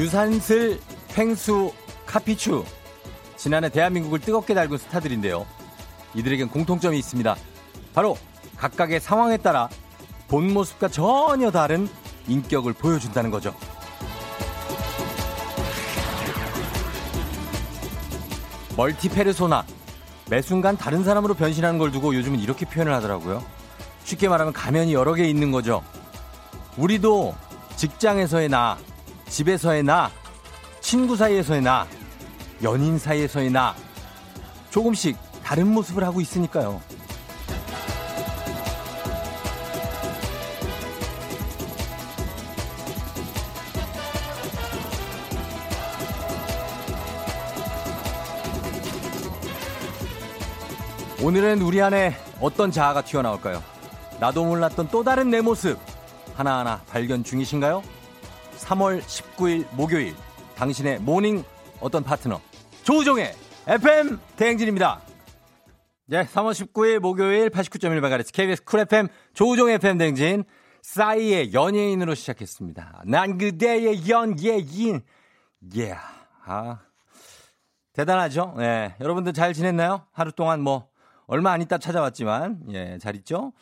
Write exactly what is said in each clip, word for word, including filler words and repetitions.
유산슬, 펭수, 카피추. 지난해 대한민국을 뜨겁게 달군 스타들인데요. 이들에겐 공통점이 있습니다. 바로 각각의 상황에 따라 본 모습과 전혀 다른 인격을 보여준다는 거죠. 멀티페르소나, 매순간 다른 사람으로 변신하는 걸 두고 요즘은 이렇게 표현을 하더라고요. 쉽게 말하면 가면이 여러 개 있는 거죠. 우리도 직장에서의 나, 집에서의 나, 친구 사이에서의 나, 연인 사이에서의 나, 조금씩 다른 모습을 하고 있으니까요. 오늘은 우리 안에 어떤 자아가 튀어나올까요? 나도 몰랐던 또 다른 내 모습 하나하나 발견 중이신가요? 삼월 십구일 목요일, 당신의 모닝 어떤 파트너 조우종의 에프엠 대행진입니다. 예, 삼월 십구일 목요일 팔십구 점 일 메가헤르츠 케이비에스 쿨 에프엠 조우종의 에프엠 대행진, 싸이의 연예인으로 시작했습니다. 난 그대의 연예인. 예, yeah. 아, 대단하죠? 예, 여러분들 잘 지냈나요? 하루 동안 뭐 얼마 안 있다 찾아왔지만, 예, 잘 있죠?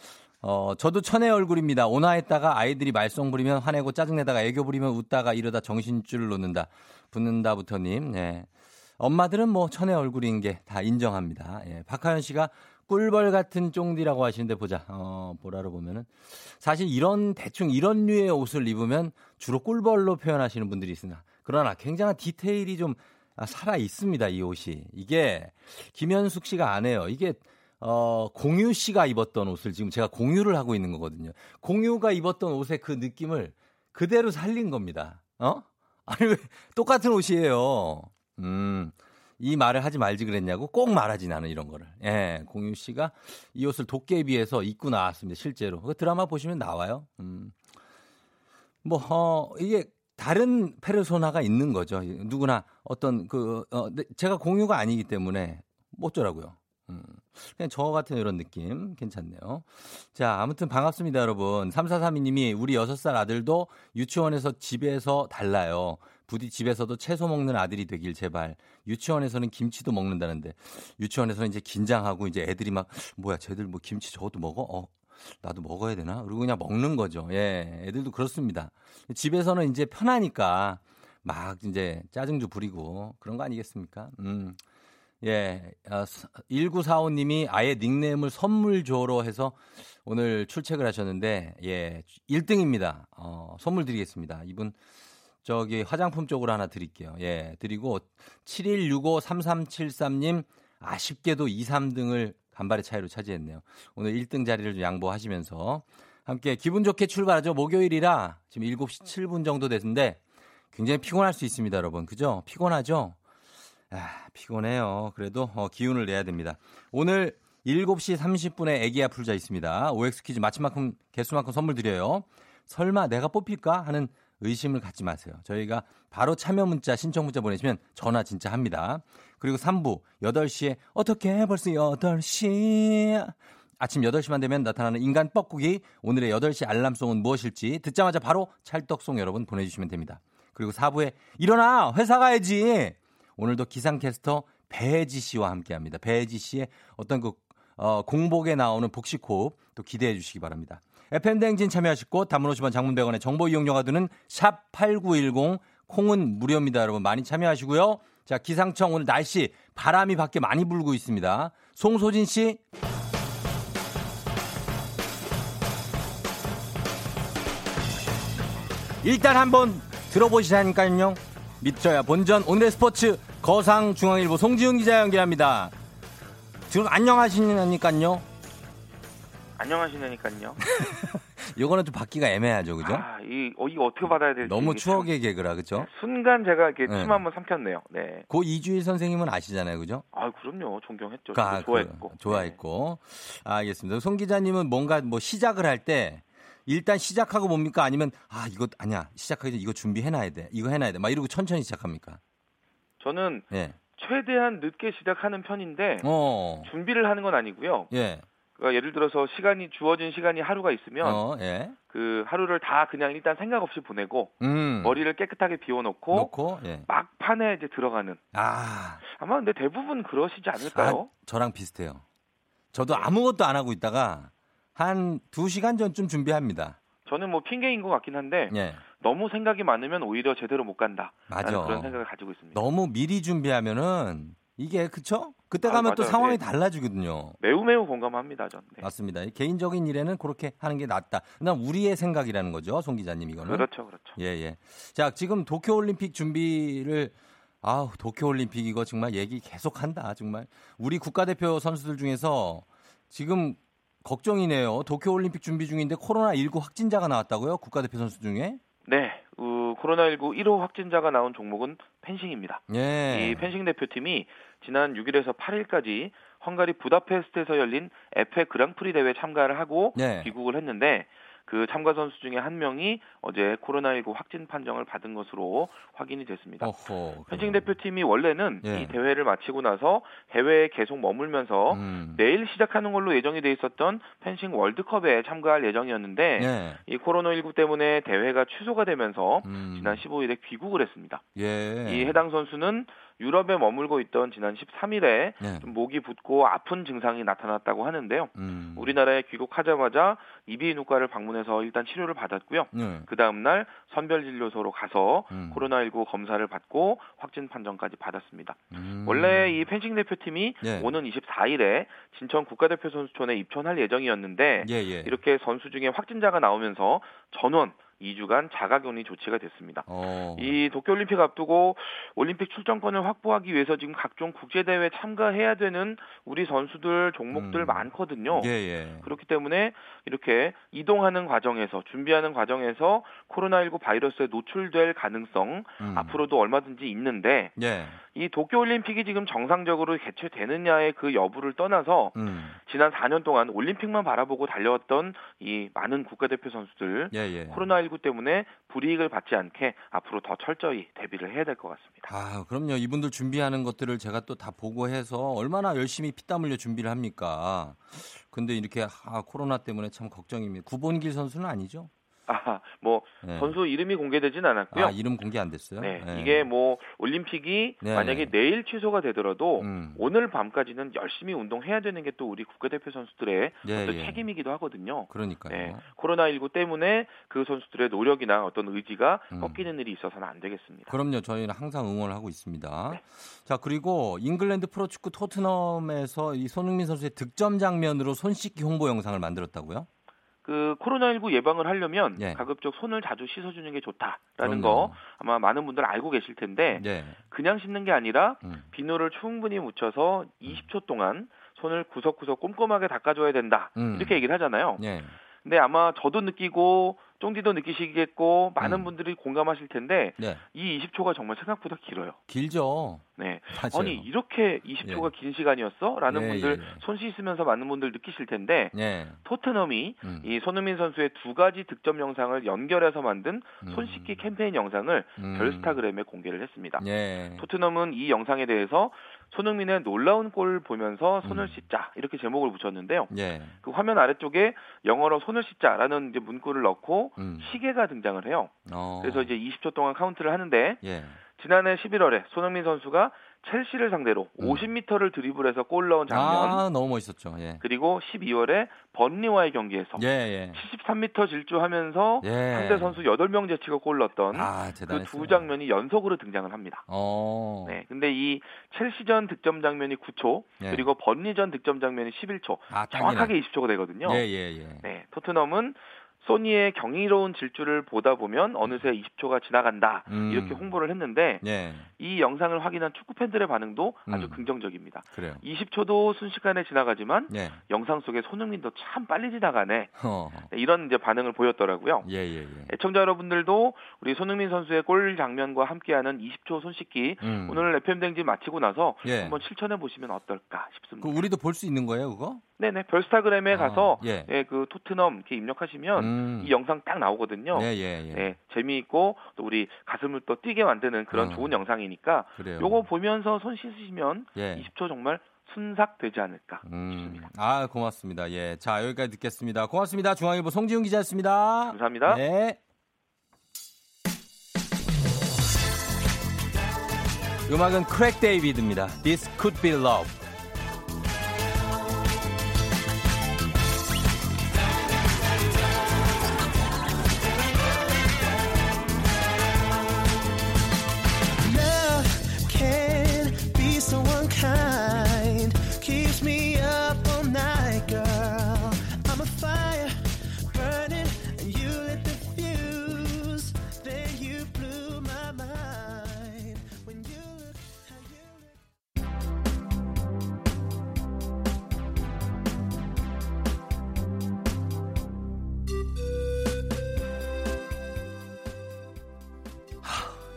어, 저도 천의 얼굴입니다. 온화했다가 아이들이 말썽 부리면 화내고 짜증내다가 애교 부리면 웃다가 이러다 정신줄 놓는다. 붙는다부터님, 예. 엄마들은 뭐 천의 얼굴인 게 다 인정합니다. 예. 박하연 씨가 꿀벌 같은 쫑디라고 하시는데 보자. 어, 보라로 보면은. 사실 이런, 대충 이런 류의 옷을 입으면 주로 꿀벌로 표현하시는 분들이 있으나. 그러나 굉장한 디테일이 좀 살아 있습니다. 이 옷이. 이게 김현숙 씨가 안 해요. 이게 어, 공유 씨가 입었던 옷을 지금 제가 공유를 하고 있는 거거든요. 공유가 입었던 옷의 그 느낌을 그대로 살린 겁니다. 어? 아니, 왜 똑같은 옷이에요. 음, 이 말을 하지 말지 그랬냐고? 꼭 말하지, 나는 이런 거를. 예, 공유 씨가 이 옷을 도깨비에서 입고 나왔습니다. 실제로. 그 드라마 보시면 나와요. 음. 뭐, 어, 이게 다른 페르소나가 있는 거죠. 누구나 어떤 그, 어, 제가 공유가 아니기 때문에 뭐 어쩌라고요. 음, 그냥 저 같은 이런 느낌 괜찮네요. 자, 아무튼 반갑습니다, 여러분. 삼사삼이 님이 우리 여섯 살 아들도 유치원에서 집에서 달라요. 부디 집에서도 채소 먹는 아들이 되길 제발. 유치원에서는 김치도 먹는다는데. 유치원에서는 이제 긴장하고 이제 애들이 막 뭐야, 쟤들 뭐 김치 저것도 먹어? 어, 나도 먹어야 되나? 그리고 그냥 먹는 거죠. 예, 애들도 그렇습니다. 집에서는 이제 편하니까 막 이제 짜증도 부리고 그런 거 아니겠습니까? 음. 예, 아, 일구사오 님이 아예 닉네임을 선물조로 해서 오늘 출첵을 하셨는데, 예, 일 등입니다. 어, 선물 드리겠습니다. 이분, 저기, 화장품 쪽으로 하나 드릴게요. 예, 드리고, 칠일육오 삼삼칠삼 님, 아쉽게도 이, 삼등을 간발의 차이로 차지했네요. 오늘 일 등 자리를 좀 양보하시면서, 함께 기분 좋게 출발하죠. 목요일이라 지금 일곱 시 칠 분 정도 됐는데, 굉장히 피곤할 수 있습니다, 여러분. 그죠? 피곤하죠? 아, 피곤해요. 그래도 어, 기운을 내야 됩니다. 오늘 일곱 시 삼십 분에 애기야 풀자 있습니다. 오엑스 퀴즈 마침만큼 개수만큼 선물 드려요. 설마 내가 뽑힐까 하는 의심을 갖지 마세요. 저희가 바로 참여 문자, 신청 문자 보내시면 전화 진짜 합니다. 그리고 삼 부 여덟 시에 어떻게 벌써 여덟 시, 아침 여덟 시만 되면 나타나는 인간 뻐꾸기, 오늘의 여덟 시 알람송은 무엇일지 듣자마자 바로 찰떡송 여러분 보내주시면 됩니다. 그리고 사 부에 일어나 회사 가야지, 오늘도 기상캐스터 배혜지 씨와 함께합니다. 배혜지 씨의 어떤 그 어, 공복에 나오는 복식호흡 또 기대해 주시기 바랍니다. 에프엠 대행진 참여하시고, 단문 오십 원, 장문 백 원의 정보 이용료가 드는 샵 팔구일공, 콩은 무료입니다. 여러분 많이 참여하시고요. 자, 기상청 오늘 날씨, 바람이 밖에 많이 불고 있습니다. 송소진 씨. 일단 한번 들어보시라니까요. 믿져야 본전. 오늘의 스포츠, 거상중앙일보 송지훈 기자 연결합니다. 지금 안녕하시냐니까요. 안녕하시냐니까요. 이거는 좀 받기가 애매하죠, 그죠? 아, 이, 어, 이거 어떻게 받아야 될지. 너무 추억의 개그라, 그죠? 순간 제가 이렇게 네. 춤 한번 삼켰네요. 네. 고 이주일 선생님은 아시잖아요, 그죠? 아, 그럼요. 존경했죠. 그러니까, 좋아했고. 그, 좋아했고. 네. 아, 알겠습니다. 송 기자님은 뭔가 뭐 시작을 할 때 일단 시작하고 뭡니까? 아니면 아, 이거 아니야, 시작하기 전에 이거 준비해놔야 돼, 이거 해놔야 돼 막 이러고 천천히 시작합니까? 저는 예. 최대한 늦게 시작하는 편인데, 어어. 준비를 하는 건 아니고요. 예. 그러니까 예를 들어서 시간이 주어진 시간이 하루가 있으면 어, 예. 그 하루를 다 그냥 일단 생각 없이 보내고 음. 머리를 깨끗하게 비워놓고 놓고, 예. 막판에 이제 들어가는. 아 아마 근데 대부분 그러시지 않을까요? 아, 저랑 비슷해요. 저도 아무것도 안 하고 있다가 한 두 시간 전쯤 준비합니다. 저는 뭐 핑계인 것 같긴 한데 예. 너무 생각이 많으면 오히려 제대로 못 간다. 맞아. 그런 생각을 가지고 있습니다. 너무 미리 준비하면은 이게 그쵸? 그때 가면 아, 또 상황이 네. 달라지거든요. 매우 매우 공감합니다. 전. 네. 맞습니다. 개인적인 일에는 그렇게 하는 게 낫다. 그냥 우리의 생각이라는 거죠. 송 기자님 이거는. 그렇죠. 그렇죠. 예예. 예. 자 지금 도쿄올림픽 준비를 아우 도쿄올림픽 이거 정말 얘기 계속한다. 정말. 우리 국가대표 선수들 중에서 지금 걱정이네요. 도쿄올림픽 준비 중인데 코로나십구 확진자가 나왔다고요? 국가대표 선수 중에? 네. 어, 코로나십구 일 호 확진자가 나온 종목은 펜싱입니다. 예. 이 펜싱 대표팀이 지난 육 일에서 팔 일까지 헝가리 부다페스트에서 열린 에페 그랑프리 대회에 참가를 하고 예. 귀국을 했는데 그 참가 선수 중에 한 명이 어제 코로나십구 확진 판정을 받은 것으로 확인이 됐습니다. 어허, 펜싱 대표팀이 원래는 예. 이 대회를 마치고 나서 해외에 계속 머물면서 음. 내일 시작하는 걸로 예정이 돼 있었던 펜싱 월드컵에 참가할 예정이었는데 예. 이 코로나십구 때문에 대회가 취소가 되면서 음. 지난 십오 일에 귀국을 했습니다. 예. 이 해당 선수는 유럽에 머물고 있던 지난 십삼 일에 네. 좀 목이 붓고 아픈 증상이 나타났다고 하는데요. 음. 우리나라에 귀국하자마자 이비인후과를 방문해서 일단 치료를 받았고요. 네. 그 다음날 선별진료소로 가서 음. 코로나십구 검사를 받고 확진 판정까지 받았습니다. 음. 원래 이 펜싱 대표팀이 네. 오는 이십사 일에 진천 국가대표 선수촌에 입촌할 예정이었는데 예, 예. 이렇게 선수 중에 확진자가 나오면서 전원 이 주간 자가격리 조치가 됐습니다. 오. 이 도쿄올림픽 앞두고 올림픽 출전권을 확보하기 위해서 지금 각종 국제대회에 참가해야 되는 우리 선수들 종목들 음. 많거든요. 예, 예. 그렇기 때문에 이렇게 이동하는 과정에서 준비하는 과정에서 코로나십구 바이러스에 노출될 가능성 음. 앞으로도 얼마든지 있는데 예. 이 도쿄올림픽이 지금 정상적으로 개최되느냐의 그 여부를 떠나서 음. 지난 사 년 동안 올림픽만 바라보고 달려왔던 이 많은 국가대표 선수들 예, 예. 코로나십구 때문에 불이익을 받지 않게 앞으로 더 철저히 대비를 해야 될 것 같습니다. 아, 그럼요. 이분들 준비하는 것들을 제가 또 다 보고해서 얼마나 열심히 피땀 흘려 준비를 합니까? 근데 이렇게 아, 코로나 때문에 참 걱정입니다. 구본길 선수는 아니죠? 아, 뭐 네. 선수 이름이 공개되진 않았고요. 아, 이름 공개 안 됐어요? 네, 네. 이게 뭐 올림픽이 네. 만약에 내일 취소가 되더라도 음. 오늘 밤까지는 열심히 운동해야 되는 게 또 우리 국가대표 선수들의 네, 어떤 예. 책임이기도 하거든요. 그러니까요. 네, 코로나십구 때문에 그 선수들의 노력이나 어떤 의지가 음. 꺾이는 일이 있어서는 안 되겠습니다. 그럼요. 저희는 항상 응원을 하고 있습니다. 네. 자, 그리고 잉글랜드 프로축구 토트넘에서 이 손흥민 선수의 득점 장면으로 손 씻기 홍보 영상을 만들었다고요? 그 코로나십구 예방을 하려면 예. 가급적 손을 자주 씻어주는 게 좋다라는 그럼요. 거 아마 많은 분들 알고 계실 텐데 예. 그냥 씻는 게 아니라 음. 비누를 충분히 묻혀서 이십 초 동안 손을 구석구석 꼼꼼하게 닦아줘야 된다 음. 이렇게 얘기를 하잖아요. 예. 근데 아마 저도 느끼고 쫑디도 느끼시겠고 많은 음. 분들이 공감하실 텐데 네. 이 이십 초가 정말 생각보다 길어요. 길죠. 네. 맞아요. 아니 이렇게 이십 초가 예. 긴 시간이었어? 라는 예, 분들 예, 예. 손 씻으면서 많은 분들 느끼실 텐데 예. 토트넘이 음. 이 손흥민 선수의 두 가지 득점 영상을 연결해서 만든 음. 손 씻기 캠페인 영상을 음. 별스타그램에 공개를 했습니다. 예. 토트넘은 이 영상에 대해서 손흥민의 놀라운 골을 보면서 손을 음. 씻자 이렇게 제목을 붙였는데요. 예. 그 화면 아래쪽에 영어로 손을 씻자라는 이제 문구를 넣고 음. 시계가 등장을 해요. 어. 그래서 이제 이십 초 동안 카운트를 하는데 예. 지난해 십일월에 손흥민 선수가 첼시를 상대로 음. 오십 미터를 드리블해서 골 넣은 장면. 아, 너무 멋있었죠. 예. 그리고 십이월에 번리와의 경기에서 예, 예. 칠십삼 미터 질주하면서 예. 상대 선수 여덟 명 제치고 골 넣었던 아, 그 두 장면이 연속으로 등장을 합니다. 오. 네. 근데 이 첼시전 득점 장면이 구 초, 예. 그리고 번리전 득점 장면이 십일 초. 아, 정확하게 이십 초가 되거든요. 예, 예, 예. 네. 토트넘은 소니의 경이로운 질주를 보다 보면 어느새 이십 초가 지나간다 음. 이렇게 홍보를 했는데 예. 이 영상을 확인한 축구팬들의 반응도 아주 음. 긍정적입니다. 그래요. 이십 초도 순식간에 지나가지만 예. 영상 속에 손흥민도 참 빨리 지나가네. 어. 이런 이제 반응을 보였더라고요. 예, 예, 예. 애청자 여러분들도 우리 손흥민 선수의 골 장면과 함께하는 이십 초 손씻기 음. 오늘 에프엠 댕진 마치고 나서 예. 한번 실천해보시면 어떨까 싶습니다. 우리도 볼 수 있는 거예요 그거? 네네. 별스타그램에 아, 가서 예. 예, 그 토트넘 이렇게 입력하시면 음. 이 영상 딱 나오거든요. 예, 예, 예. 예, 재미있고 또 우리 가슴을 또 뛰게 만드는 그런 음. 좋은 영상이니까 요거 보면서 손 씻으시면 예. 이십 초 정말 순삭되지 않을까 싶습니다. 음, 아, 고맙습니다. 예, 자, 여기까지 듣겠습니다. 고맙습니다. 중앙일보 송지훈 기자였습니다. 감사합니다. 네. 음악은 크랙 데이비드입니다. This could be love.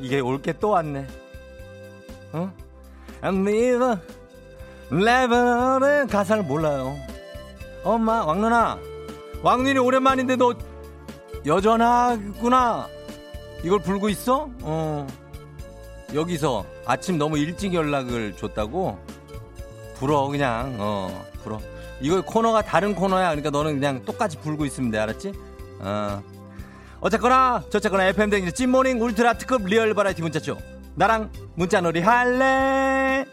이게 올 게 또 왔네. 어? I'm never, never는 가사를 몰라요. 엄마, 왕눈아. 왕눈이 오랜만인데 너 여전하구나. 이걸 불고 있어? 어. 여기서 아침 너무 일찍 연락을 줬다고? 불어, 그냥. 어, 불어. 이거 코너가 다른 코너야. 그러니까 너는 그냥 똑같이 불고 있으면 돼. 알았지? 어. 어쨌거나 저쨌거나 에프엠 대행진 찐모닝 울트라 특급 리얼 바라이티 문자쇼. 나랑 문자놀이 할래.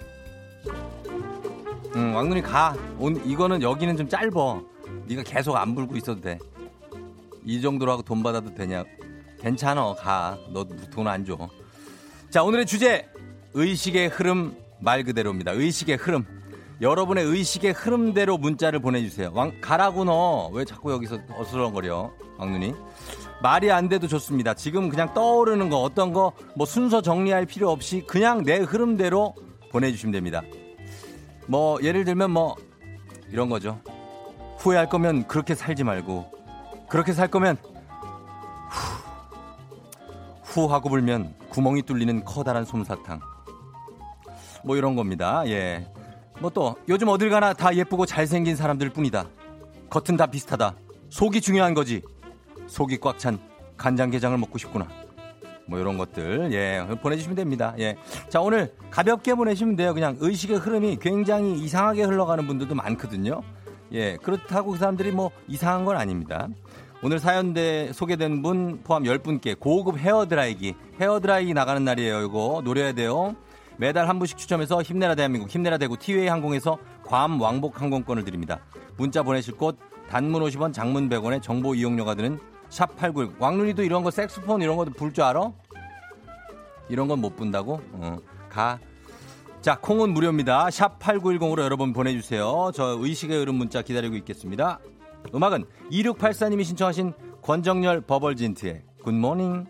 응, 왕눈이 가. 온, 이거는 여기는 좀 짧어. 네가 계속 안 불고 있어도 돼. 이 정도로 하고 돈 받아도 되냐. 괜찮아, 가. 너 돈 안 줘. 자, 오늘의 주제 의식의 흐름. 말 그대로입니다. 의식의 흐름. 여러분의 의식의 흐름대로 문자를 보내주세요. 왕, 가라고 너. 왜 자꾸 여기서 어슬렁거려 왕눈이. 말이 안 돼도 좋습니다. 지금 그냥 떠오르는 거 어떤 거 뭐 순서 정리할 필요 없이 그냥 내 흐름대로 보내주시면 됩니다. 뭐 예를 들면 뭐 이런 거죠. 후회할 거면 그렇게 살지 말고, 그렇게 살 거면 후, 후하고 불면 구멍이 뚫리는 커다란 솜사탕. 뭐 이런 겁니다. 예. 뭐 또 요즘 어딜 가나 다 예쁘고 잘생긴 사람들 뿐이다. 겉은 다 비슷하다. 속이 중요한 거지. 속이 꽉 찬 간장게장을 먹고 싶구나. 뭐 이런 것들 예 보내주시면 됩니다. 예, 자 오늘 가볍게 보내시면 돼요. 그냥 의식의 흐름이 굉장히 이상하게 흘러가는 분들도 많거든요. 예, 그렇다고 그 사람들이 뭐 이상한 건 아닙니다. 오늘 사연대 소개된 분 포함 열 분께 고급 헤어드라이기 헤어드라이기 나가는 날이에요. 이거 노려야 돼요. 매달 한 분씩 추첨해서 힘내라 대한민국, 힘내라 대구, 티웨이 항공에서 괌 왕복 항공권을 드립니다. 문자 보내실 곳 단문 오십 원, 장문 백 원에 정보 이용료가 드는 샵팔구일. 왕눈이도 이런 거 색소폰 이런 것도 불 줄 알아? 이런 건 못 분다고? 어, 가. 자, 콩은 무료입니다. 샵팔구일공으로 여러분 보내주세요. 저 의식의 흐름 문자 기다리고 있겠습니다. 음악은 이육팔사님이 신청하신 권정열 버벌진트의 굿모닝.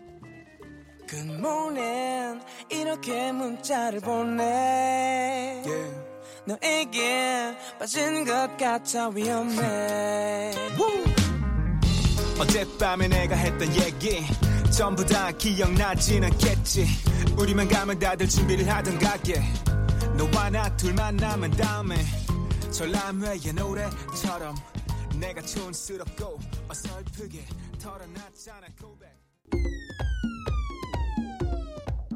굿모닝 이렇게 문자를 보내 yeah. 너에게 빠진 것 같아 위험해. 어젯밤에 내가 했던 얘기 전부 다 기억나진 않겠지. 우리만 가면 다들 준비를 하던 가게 너와 나 둘 만나면 다음에 전람회의 노래처럼 내가 촌스럽고 어설프게 털어놨잖아 고백.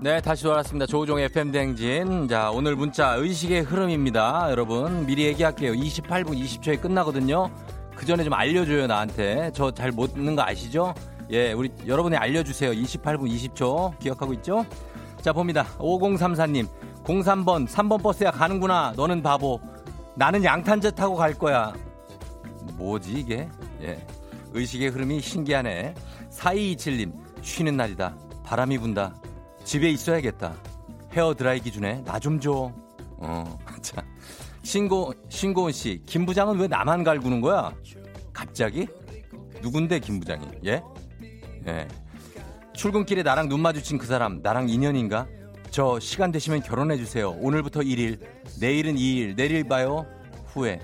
네, 다시 돌아왔습니다. 조우종의 에프엠 대행진. 자, 오늘 문자 의식의 흐름입니다. 여러분 미리 얘기할게요. 이십팔 분 이십 초에 끝나거든요. 그 전에 좀 알려줘요 나한테. 저 잘 못 듣는 거 아시죠? 예, 우리 여러분이 알려주세요. 이십팔 분 이십 초 기억하고 있죠? 자, 봅니다. 오공삼사님 공삼 번 삼 번 버스야 가는구나. 너는 바보. 나는 양탄자 타고 갈 거야. 뭐지 이게? 예, 의식의 흐름이 신기하네. 사이이칠님 쉬는 날이다. 바람이 분다. 집에 있어야겠다. 헤어드라이기 전에 나 좀 줘. 어, 자, 신고, 신고은 씨, 김 부장은 왜 나만 갈구는 거야? 갑자기? 누군데 김 부장이? 예? 예. 출근길에 나랑 눈 마주친 그 사람, 나랑 인연인가? 저 시간 되시면 결혼해 주세요. 오늘부터 일 일, 내일은 이 일, 내일 봐요. 후회.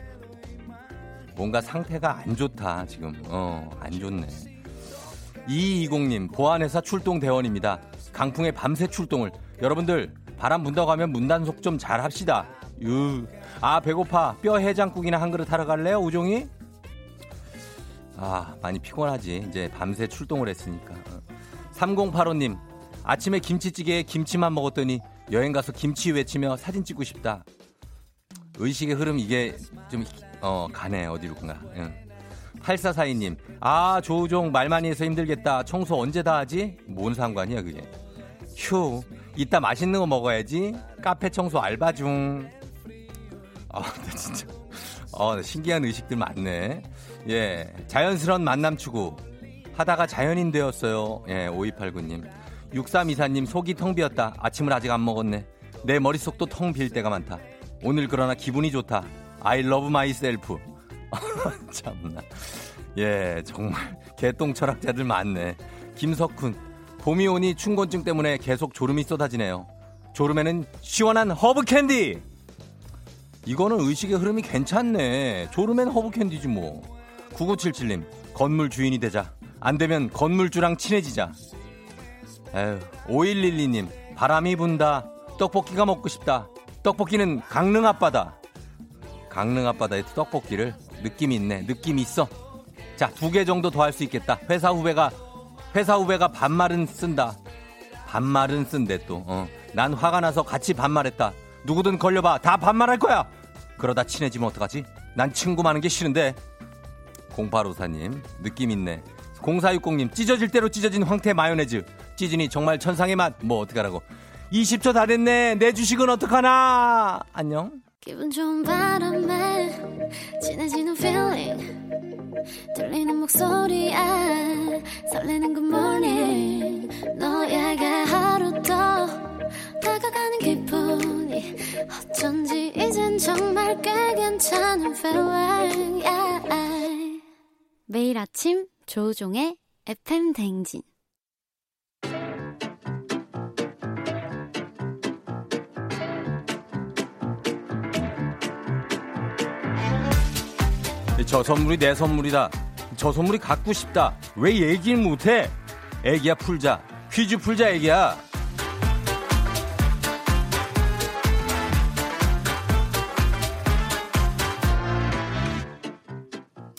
뭔가 상태가 안 좋다 지금. 어, 안 좋네. 이이공님 보안회사 출동 대원입니다. 강풍에 밤새 출동을. 여러분들 바람 분다고 하면 문단속 좀 잘 합시다. 유. 아 배고파. 뼈 해장국이나 한 그릇 하러 갈래요 우종이? 아 많이 피곤하지. 이제 밤새 출동을 했으니까. 삼공팔오님 아침에 김치찌개에 김치만 먹었더니 여행가서 김치 외치며 사진 찍고 싶다. 의식의 흐름 이게 좀 어, 가네 어디로구나. 응. 팔사사이 님. 아 조우종 말 많이 해서 힘들겠다. 청소 언제 다 하지? 뭔 상관이야 그게. 휴 이따 맛있는 거 먹어야지. 카페 청소 알바 중. 아 나 진짜 어, 신기한 의식들 많네. 예, 자연스러운 만남 추구 하다가 자연인 되었어요. 예, 오이팔구 님. 육삼이사 님 속이 텅 비었다. 아침을 아직 안 먹었네. 내 머릿속도 텅 빌 때가 많다. 오늘 그러나 기분이 좋다. I love myself. 참나. 예, 정말 개똥 철학자들 많네. 김석훈. 봄이 오니 춘곤증 때문에 계속 졸음이 쏟아지네요. 졸음에는 시원한 허브 캔디. 이거는 의식의 흐름이 괜찮네. 졸음엔 허브 캔디지 뭐. 구구칠칠 님. 건물 주인이 되자. 안 되면 건물주랑 친해지자. 에휴, 오일일이 님. 바람이 분다. 떡볶이가 먹고 싶다. 떡볶이는 강릉 앞바다. 강릉 앞바다의 떡볶이를 느낌이 있네. 느낌이 있어. 자, 두 개 정도 더 할 수 있겠다. 회사 후배가 회사 후배가 반말은 쓴다. 반말은 쓴대 또. 어. 난 화가 나서 같이 반말했다. 누구든 걸려봐. 다 반말할 거야. 그러다 친해지면 어떡하지? 난 친구 많은 게 싫은데. 공팔오사 님 느낌 있네. 공사육공 님 찢어질 대로 찢어진 황태 마요네즈. 찢으니 정말 천상의 맛. 뭐 어떡하라고. 이십 초 다 됐네. 내 주식은 어떡하나. 안녕. 기분 좋은 바람에 진해지는 feeling 들리는 목소리에 설레는 good morning 너에게 하루 더 다가가는 기분이 어쩐지 이젠 정말 꽤 괜찮은 feeling yeah. 매일 아침 조우종의 에프엠 대행진. 저 선물이 내 선물이다. 저 선물이 갖고 싶다. 왜 얘기를 못해? 애기야 풀자. 퀴즈 풀자 애기야.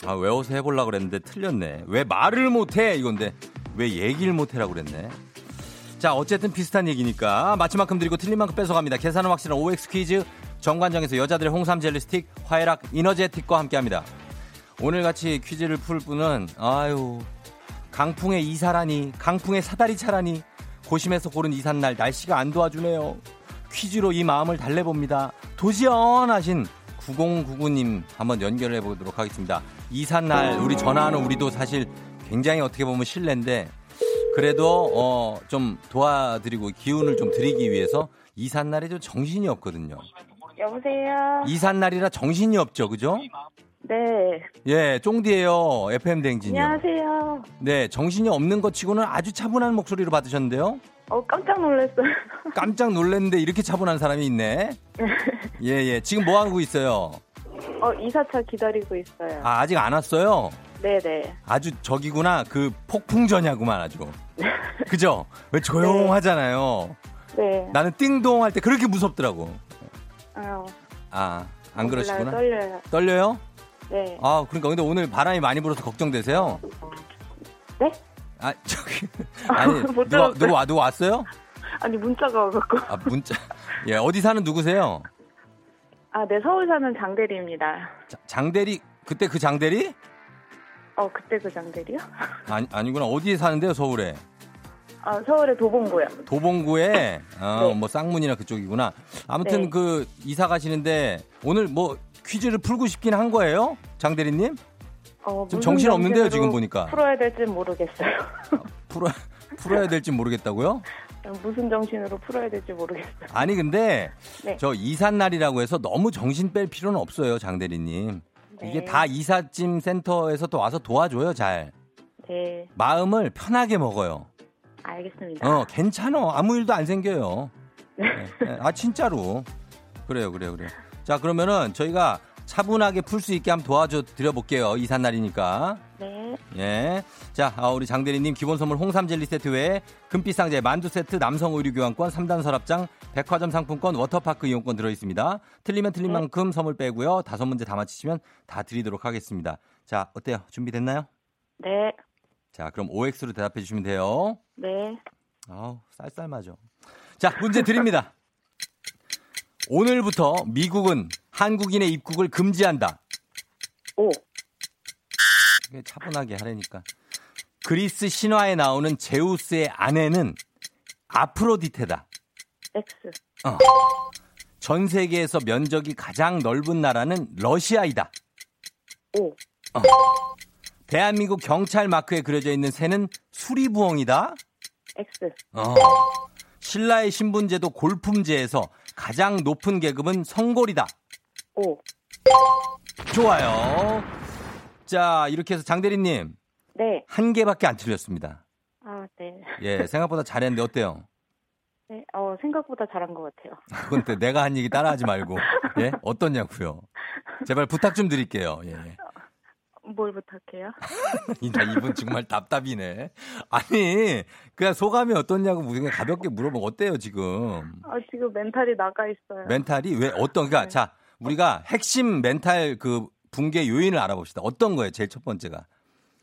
아 외워서 해보려고 그랬는데 틀렸네. 왜 말을 못해 이건데 왜 얘기를 못해라고 그랬네. 자 어쨌든 비슷한 얘기니까 맞힌 만큼 드리고 틀린 만큼 뺏어갑니다. 계산은 확실한 오엑스 퀴즈. 정관장에서 여자들의 홍삼 젤리 스틱 화해락 이너제틱과 함께합니다. 오늘같이 퀴즈를 풀 분은 아유 강풍의 이사라니 강풍의 사다리 차라니 고심해서 고른 이삿날 날씨가 안 도와주네요. 퀴즈로 이 마음을 달래봅니다. 도전 하신 구공구구 님 한번 연결해보도록 하겠습니다. 이삿날 우리 전화하는 우리도 사실 굉장히 어떻게 보면 실례인데 그래도 어, 좀 도와드리고 기운을 좀 드리기 위해서 이삿날에 좀 정신이 없거든요. 여보세요. 이삿날이라 정신이 없죠 그죠? 네. 예, 쫑디예요. 에프엠 대행진이요. 안녕하세요. 네, 정신이 없는 것 치고는 아주 차분한 목소리로 받으셨는데요. 어, 깜짝 놀랐어요. 깜짝 놀랐는데 이렇게 차분한 사람이 있네. 예, 예. 지금 뭐 하고 있어요? 어, 이사차 기다리고 있어요. 아, 아직 안 왔어요? 네, 네. 아주 저기구나. 그 폭풍전야구만 아주. 그죠? 왜 조용하잖아요. 네. 나는 띵동 할 때 그렇게 무섭더라고. 어. 아, 안 그러시구나. 떨려요. 떨려요? 네. 아, 그러니까 근데 오늘 바람이 많이 불어서 걱정되세요? 네? 아, 저기 아니, 못 누가, 누구 와, 누구 왔어요? 아니, 문자가 와갖고. 아, 문자. 예, 어디 사는 누구세요? 아, 네, 서울 사는 장대리입니다. 자, 장대리 그때 그 장대리? 어, 그때 그 장대리요? 아니, 아니구나. 어디에 사는데요, 서울에? 아, 서울의 도봉구요. 도봉구에 어, 네. 뭐 쌍문이나 그쪽이구나. 아무튼 네. 그 이사 가시는데 오늘 뭐 퀴즈를 풀고 싶긴 한 거예요, 장 대리님? 어, 좀 정신 없는데요, 지금 보니까. 풀어야 될지 모르겠어요. 아, 풀어 풀어야 될지 모르겠다고요? 무슨 정신으로 풀어야 될지 모르겠어요. 아니 근데 네. 저 이삿날이라고 해서 너무 정신 뺄 필요는 없어요, 장 대리님. 네. 이게 다 이삿짐 센터에서 또 와서 도와줘요, 잘. 네. 마음을 편하게 먹어요. 알겠습니다. 어, 괜찮아. 아무 일도 안 생겨요. 네. 아, 진짜로. 그래요, 그래요, 그래요. 자, 그러면은 저희가 차분하게 풀 수 있게 한번 도와줘 드려볼게요. 이삿날이니까. 네. 예. 자, 아, 우리 장대리님 기본 선물 홍삼 젤리 세트 외에 금빛 상자에 만두 세트, 남성 의류 교환권, 삼 단 서랍장, 백화점 상품권, 워터파크 이용권 들어있습니다. 틀리면 틀린 네. 만큼 선물 빼고요. 다섯 문제 다 맞히시면 다 드리도록 하겠습니다. 자, 어때요? 준비됐나요? 네. 자, 그럼 오엑스로 대답해 주시면 돼요. 네. 아우, 쌀쌀맞죠. 자, 문제 드립니다. 오늘부터 미국은 한국인의 입국을 금지한다. 오. 이게 차분하게 하려니까. 그리스 신화에 나오는 제우스의 아내는 아프로디테다. X. 어. 전 세계에서 면적이 가장 넓은 나라는 러시아이다. 오. 어. 대한민국 경찰 마크에 그려져 있는 새는 수리부엉이다. X. 어. 신라의 신분제도 골품제에서 가장 높은 계급은 성골이다. 오. 좋아요. 자, 이렇게 해서 장대리님. 네. 한 개밖에 안 틀렸습니다. 아, 네. 예, 생각보다 잘했는데 어때요? 네, 어, 생각보다 잘한 것 같아요. 근데 내가 한 얘기 따라하지 말고, 예, 어떻냐고요? 제발 부탁 좀 드릴게요. 예. 뭘 부탁해요? 나 이분 정말 답답이네. 아니, 그냥 소감이 어떻냐고 무슨 가볍게 물어보면 어때요 지금? 아, 지금 멘탈이 나가 있어요. 멘탈이 왜 어떤? 그러니까 네. 자, 우리가 핵심 멘탈 그 붕괴 요인을 알아봅시다. 어떤 거예요? 제일 첫 번째가.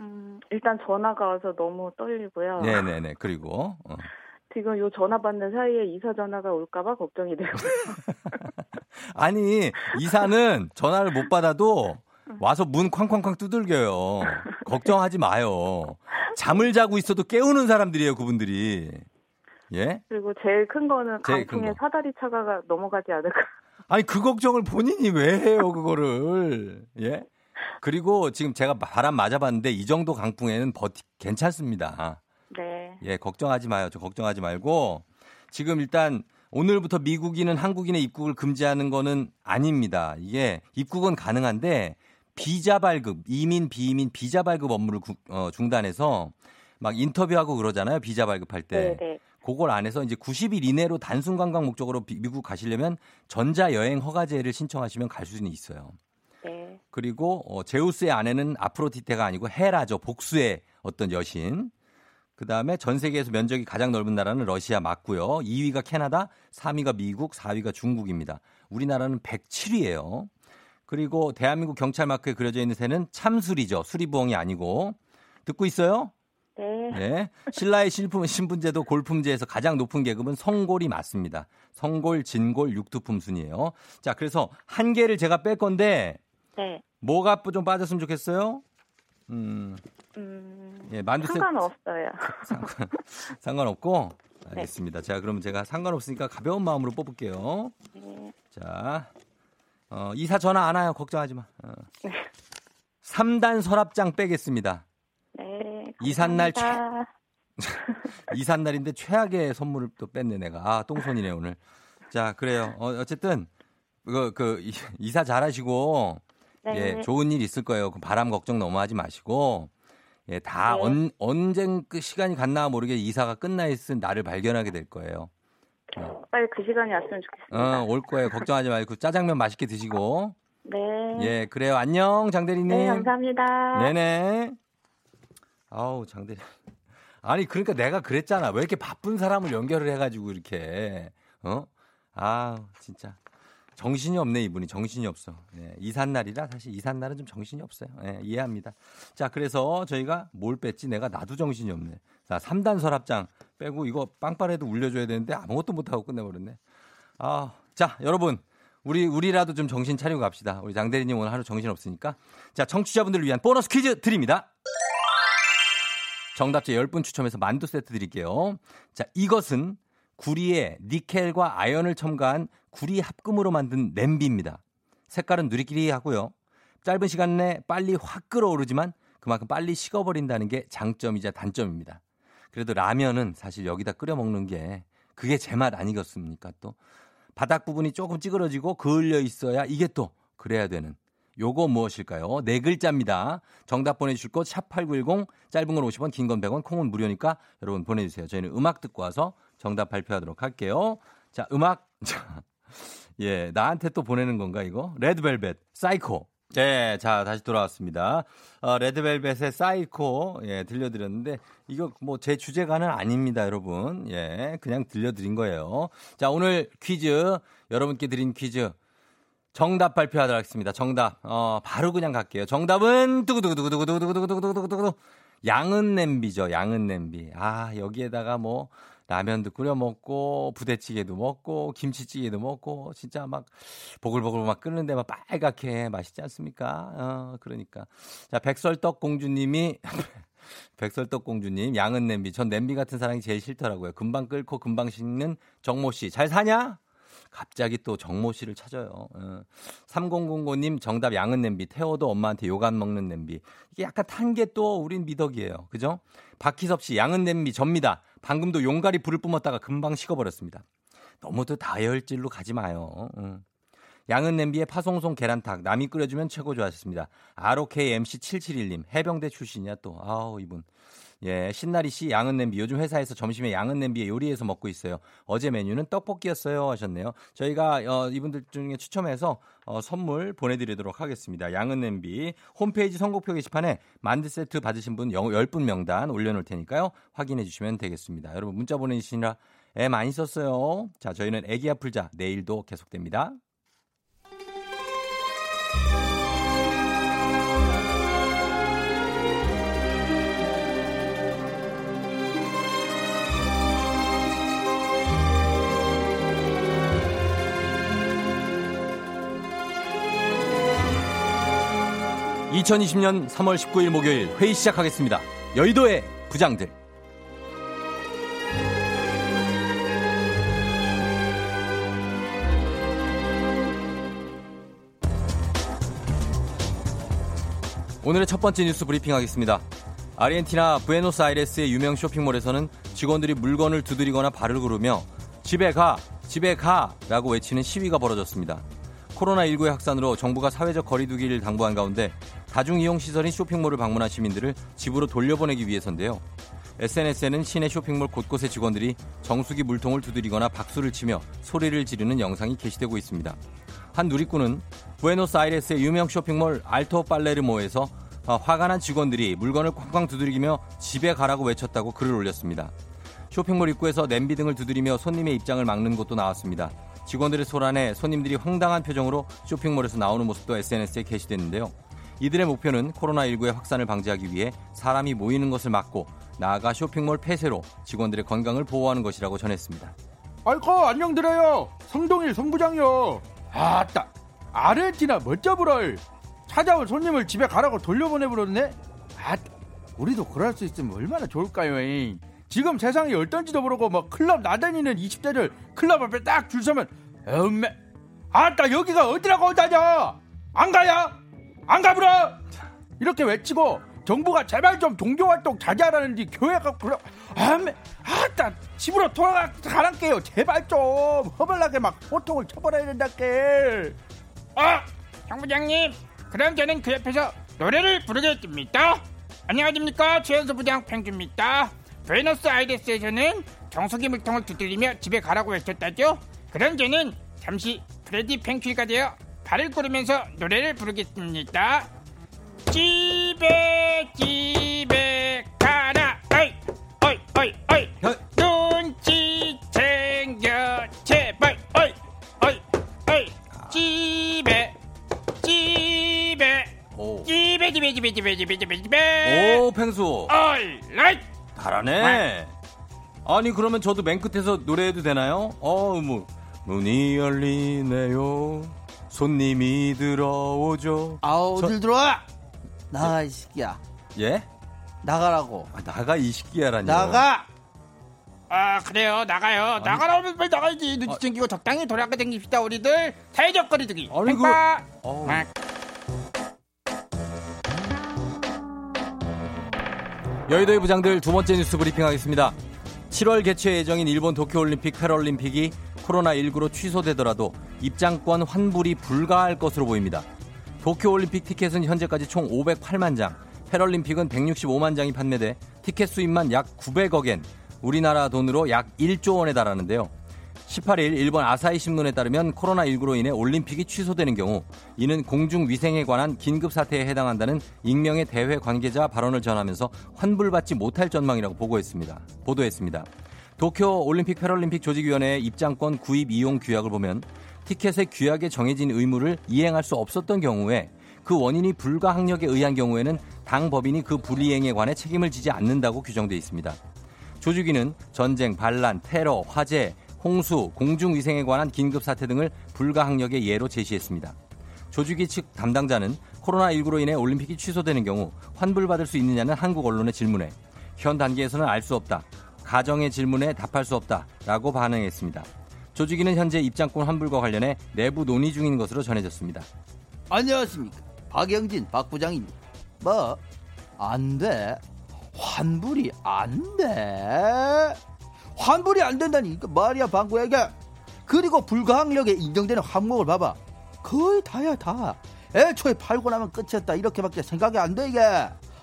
음, 일단 전화가 와서 너무 떨리고요. 네네네. 그리고 어. 지금 요 전화 받는 사이에 이사 전화가 올까봐 걱정이 되고요. 아니, 이사는 전화를 못 받아도. 와서 문 쾅쾅쾅 두들겨요. 걱정하지 마요. 잠을 자고 있어도 깨우는 사람들이에요, 그분들이. 예? 그리고 제일 큰 거는 강풍에 사다리 차가 넘어가지 않을까. 아니, 그 걱정을 본인이 왜 해요, 그거를. 예? 그리고 지금 제가 바람 맞아봤는데 이 정도 강풍에는 버티 괜찮습니다. 네. 예, 걱정하지 마요. 저 걱정하지 말고 지금 일단. 오늘부터 미국인은 한국인의 입국을 금지하는 거는 아닙니다. 이게 입국은 가능한데 비자 발급, 이민, 비이민, 비자 발급 업무를 구, 어, 중단해서 막 인터뷰하고 그러잖아요. 비자 발급할 때. 네네. 그걸 안 해서 이제 구십 일 이내로 단순 관광 목적으로 비, 미국 가시려면 전자여행 허가제를 신청하시면 갈 수는 있어요. 네. 그리고 어, 제우스의 아내는 아프로디테가 아니고 헤라죠. 복수의 어떤 여신. 그다음에 전 세계에서 면적이 가장 넓은 나라는 러시아 맞고요. 이 위가 캐나다, 삼 위가 미국, 사 위가 중국입니다. 우리나라는 백칠 위예요. 그리고 대한민국 경찰 마크에 그려져 있는 새는 참수리죠. 수리부엉이 아니고. 듣고 있어요? 네. 네. 신라의 신품, 신분제도 골품제에서 가장 높은 계급은 성골이 맞습니다. 성골, 진골, 육두품 순이에요. 자, 그래서 한 개를 제가 뺄 건데 네. 뭐가 좀 빠졌으면 좋겠어요? 음, 음 예, 만두 상관없어요. 상관, 상관없고 알겠습니다. 네. 제가 그러면 제가 상관없으니까 가벼운 마음으로 뽑을게요. 네. 자, 어, 이사 전화 안 와요. 걱정하지 마. 어. 네. 삼 단 서랍장 빼겠습니다. 네. 이삿날 최 이삿날인데 최악의 선물을 또 뺐네 내가. 아, 똥손이네 오늘. 자, 그래요. 어, 어쨌든 그, 그 이사 잘하시고. 네. 예, 좋은 일 있을 거예요. 바람 걱정 너무 하지 마시고. 예, 다 네. 언, 언젠 그 시간이 갔나 모르게 이사가 끝나 있을 나를 발견하게 될 거예요. 어. 빨리 그 시간이 왔으면 좋겠습니다. 어, 올 거예요. 걱정하지 말고 짜장면 맛있게 드시고. 네. 예, 그래요. 안녕, 장대리님. 네, 감사합니다. 네네. 아우, 장대리. 아니, 그러니까 내가 그랬잖아. 왜 이렇게 바쁜 사람을 연결을 해가지고 이렇게. 어? 아우, 진짜. 정신이 없네 이분이. 정신이 없어. 예, 이삿날이라 사실 이삿날은 좀 정신이 없어요. 예, 이해합니다. 자, 그래서 저희가 뭘 뺐지 내가 나도 정신이 없네. 자, 삼 단 서랍장 빼고 이거 빵빠레도 울려줘야 되는데 아무것도 못하고 끝내버렸네. 아, 자, 여러분 우리, 우리라도 좀 정신 차리고 갑시다. 우리 장대리님 오늘 하루 정신 없으니까. 자, 청취자분들을 위한 보너스 퀴즈 드립니다. 정답자 열 분 추첨해서 만두 세트 드릴게요. 자, 이것은 구리에 니켈과 아연을 첨가한 구리 합금으로 만든 냄비입니다. 색깔은 누리끼리하고요. 짧은 시간 내에 빨리 확 끓어오르지만 그만큼 빨리 식어버린다는 게 장점이자 단점입니다. 그래도 라면은 사실 여기다 끓여 먹는 게 그게 제 맛 아니겠습니까? 또 바닥 부분이 조금 찌그러지고 그을려 있어야 이게 또 그래야 되는. 요거 무엇일까요? 네 글자입니다. 정답 보내주실 곳 샵팔구일공, 짧은 건 오십 원, 긴 건 백 원, 콩은 무료니까 여러분 보내주세요. 저희는 음악 듣고 와서 정답 발표하도록 할게요. 자, 음악. 자, 예, 나한테 또 보내는 건가 이거? 레드벨벳, 사이코. 예, 자, 다시 돌아왔습니다. 어, 레드벨벳의 사이코, 예, 들려드렸는데 이거 뭐 제 주제가는 아닙니다, 여러분. 예, 그냥 들려드린 거예요. 자, 오늘 퀴즈, 여러분께 드린 퀴즈 정답 발표하도록 하겠습니다. 정답, 어, 바로 그냥 갈게요. 정답은 두구두구두구두구두구두구두구두구 양은 냄비죠, 양은 냄비. 아, 여기에다가 뭐 라면도 끓여 먹고 부대찌개도 먹고 김치찌개도 먹고 진짜 막 보글보글 막 끓는데 막 빨갛게 맛있지 않습니까? 어, 그러니까 자 백설떡 공주님이 백설떡 공주님 양은 냄비 전 냄비 같은 사랑이 제일 싫더라고요. 금방 끓고 금방 식는 정모 씨 잘 사냐? 갑자기 또 정모 씨를 찾아요. 삼공공오 님 정답 양은 냄비 태워도 엄마한테 욕 안 먹는 냄비 이게 약간 탄 게 또 우린 미덕이에요. 그죠? 박희섭 씨 양은 냄비 접니다. 방금도 용가리 불을 뿜었다가 금방 식어버렸습니다. 너무도 다혈질로 가지 마요. 양은 냄비에 파송송 계란탕 남이 끓여주면 최고 좋아하셨습니다. 알 오 케이 엠 씨 칠칠일 님 해병대 출신이야 또 아우 이분. 예, 신나리 씨 양은 냄비 요즘 회사에서 점심에 양은 냄비에 요리해서 먹고 있어요. 어제 메뉴는 떡볶이였어요 하셨네요. 저희가 어, 이분들 중에 추첨해서 어, 선물 보내드리도록 하겠습니다. 양은 냄비 홈페이지 선곡표 게시판에 만두 세트 받으신 분 열 분 명단 올려놓을 테니까요. 확인해 주시면 되겠습니다. 여러분 문자 보내주시느라 애 많이 썼어요. 자, 저희는 애기야 풀자 내일도 계속됩니다. 이천이십 년 삼월 십구일 목요일 회의 시작하겠습니다. 여의도의 부장들. 오늘의 첫 번째 뉴스 브리핑하겠습니다. 아르헨티나 부에노스아이레스의 유명 쇼핑몰에서는 직원들이 물건을 두드리거나 발을 구르며 집에 가, 집에 가! 라고 외치는 시위가 벌어졌습니다. 코로나십구의 확산으로 정부가 사회적 거리두기를 당부한 가운데 다중이용시설인 쇼핑몰을 방문한 시민들을 집으로 돌려보내기 위해서인데요. 에스엔에스에는 시내 쇼핑몰 곳곳의 직원들이 정수기 물통을 두드리거나 박수를 치며 소리를 지르는 영상이 게시되고 있습니다. 한 누리꾼은 부에노스아이레스의 유명 쇼핑몰 알토 팔레르모에서 화가 난 직원들이 물건을 쾅쾅 두드리며 집에 가라고 외쳤다고 글을 올렸습니다. 쇼핑몰 입구에서 냄비 등을 두드리며 손님의 입장을 막는 것도 나왔습니다. 직원들의 소란에 손님들이 황당한 표정으로 쇼핑몰에서 나오는 모습도 에스엔에스에 게시됐는데요. 이들의 목표는 코로나십구의 확산을 방지하기 위해 사람이 모이는 것을 막고 나아가 쇼핑몰 폐쇄로 직원들의 건강을 보호하는 것이라고 전했습니다. 아이고 안녕 드려요. 성동일 성부장이요. 아따 아르헨티나 멋져부럴. 찾아올 손님을 집에 가라고 돌려보내버렸네. 아따 우리도 그럴 수 있으면 얼마나 좋을까요. 잉. 지금 세상이 어떤지도 모르고 뭐 클럽 나다니는 이십 대들 클럽 앞에 딱 줄 서면 음메 아따 여기가 어디라고 다녀 안 가야 안 가불어 이렇게 외치고 정부가 제발 좀 종교활동 자제하라는지 교회가 불러 음메 아따 집으로 돌아가란게요 제발 좀 허벌나게 막 호통을 쳐버려야 된다께. 아 정부장님 그럼 저는 그 옆에서 노래를 부르겠습니다. 안녕하십니까 최연소 부장 펭수입니다. 베너스 아이레스에서는 정수기 물통을 두드리며 집에 가라고 외쳤다죠. 그럼 저는 잠시 프레디 펭수가 되어 발을 구르면서 노래를 부르겠습니다. 집에 집에 가라 어이 어이 어이 어이 눈치 챙겨 제발 어이 어이 어이 집에 집에 집에 집에 집에 집에 집에 집에 집에 오 펭수 어이 라이트 잘하네. 아니 그러면 저도 맨 끝에서 노래해도 되나요? 어, 뭐 문이 열리네요. 손님이 들어오죠. 아우 저... 어딜 들어와? 나가 예? 이 새끼야. 예? 나가라고. 아, 나가 이 새끼야라니. 나가. 아 그래요 나가요. 아니... 나가라면 빨리 나가야지. 눈치 아... 챙기고 적당히 돌아가 댕깁시다 우리들. 사회적 거리두기. 아니 그. 어... 여의도의 부장들 두 번째 뉴스 브리핑하겠습니다. 칠월 개최 예정인 일본 도쿄올림픽, 패럴림픽이 코로나십구로 취소되더라도 입장권 환불이 불가할 것으로 보입니다. 도쿄올림픽 티켓은 현재까지 총 오백팔만 장, 패럴림픽은 백육십오만 장이 판매돼 티켓 수입만 약 구백억엔, 우리나라 돈으로 약 일조 원에 달하는데요. 십팔일 일본 아사히 신문에 따르면 코로나십구로 인해 올림픽이 취소되는 경우 이는 공중위생에 관한 긴급사태에 해당한다는 익명의 대회 관계자 발언을 전하면서 환불받지 못할 전망이라고 보고했습니다. 보도했습니다. 도쿄올림픽 패럴림픽 조직위원회의 입장권 구입 이용 규약을 보면 티켓의 규약에 정해진 의무를 이행할 수 없었던 경우에 그 원인이 불가항력에 의한 경우에는 당 법인이 그 불이행에 관해 책임을 지지 않는다고 규정돼 있습니다. 조직위는 전쟁, 반란, 테러, 화재, 홍수, 공중위생에 관한 긴급사태 등을 불가항력의 예로 제시했습니다. 조직위 측 담당자는 코로나십구로 인해 올림픽이 취소되는 경우 환불받을 수 있느냐는 한국 언론의 질문에 현 단계에서는 알 수 없다. 가정의 질문에 답할 수 없다. 라고 반응했습니다. 조직위는 현재 입장권 환불과 관련해 내부 논의 중인 것으로 전해졌습니다. 안녕하십니까. 박영진 박 부장입니다. 뭐? 안 돼. 환불이 안 돼. 환불이 안 된다니. 말이야 방구에게. 그리고 불가항력에 인정되는 항목을 봐봐. 거의 다야 다. 애초에 팔고 나면 끝이었다. 이렇게밖에 생각이 안 돼 이게.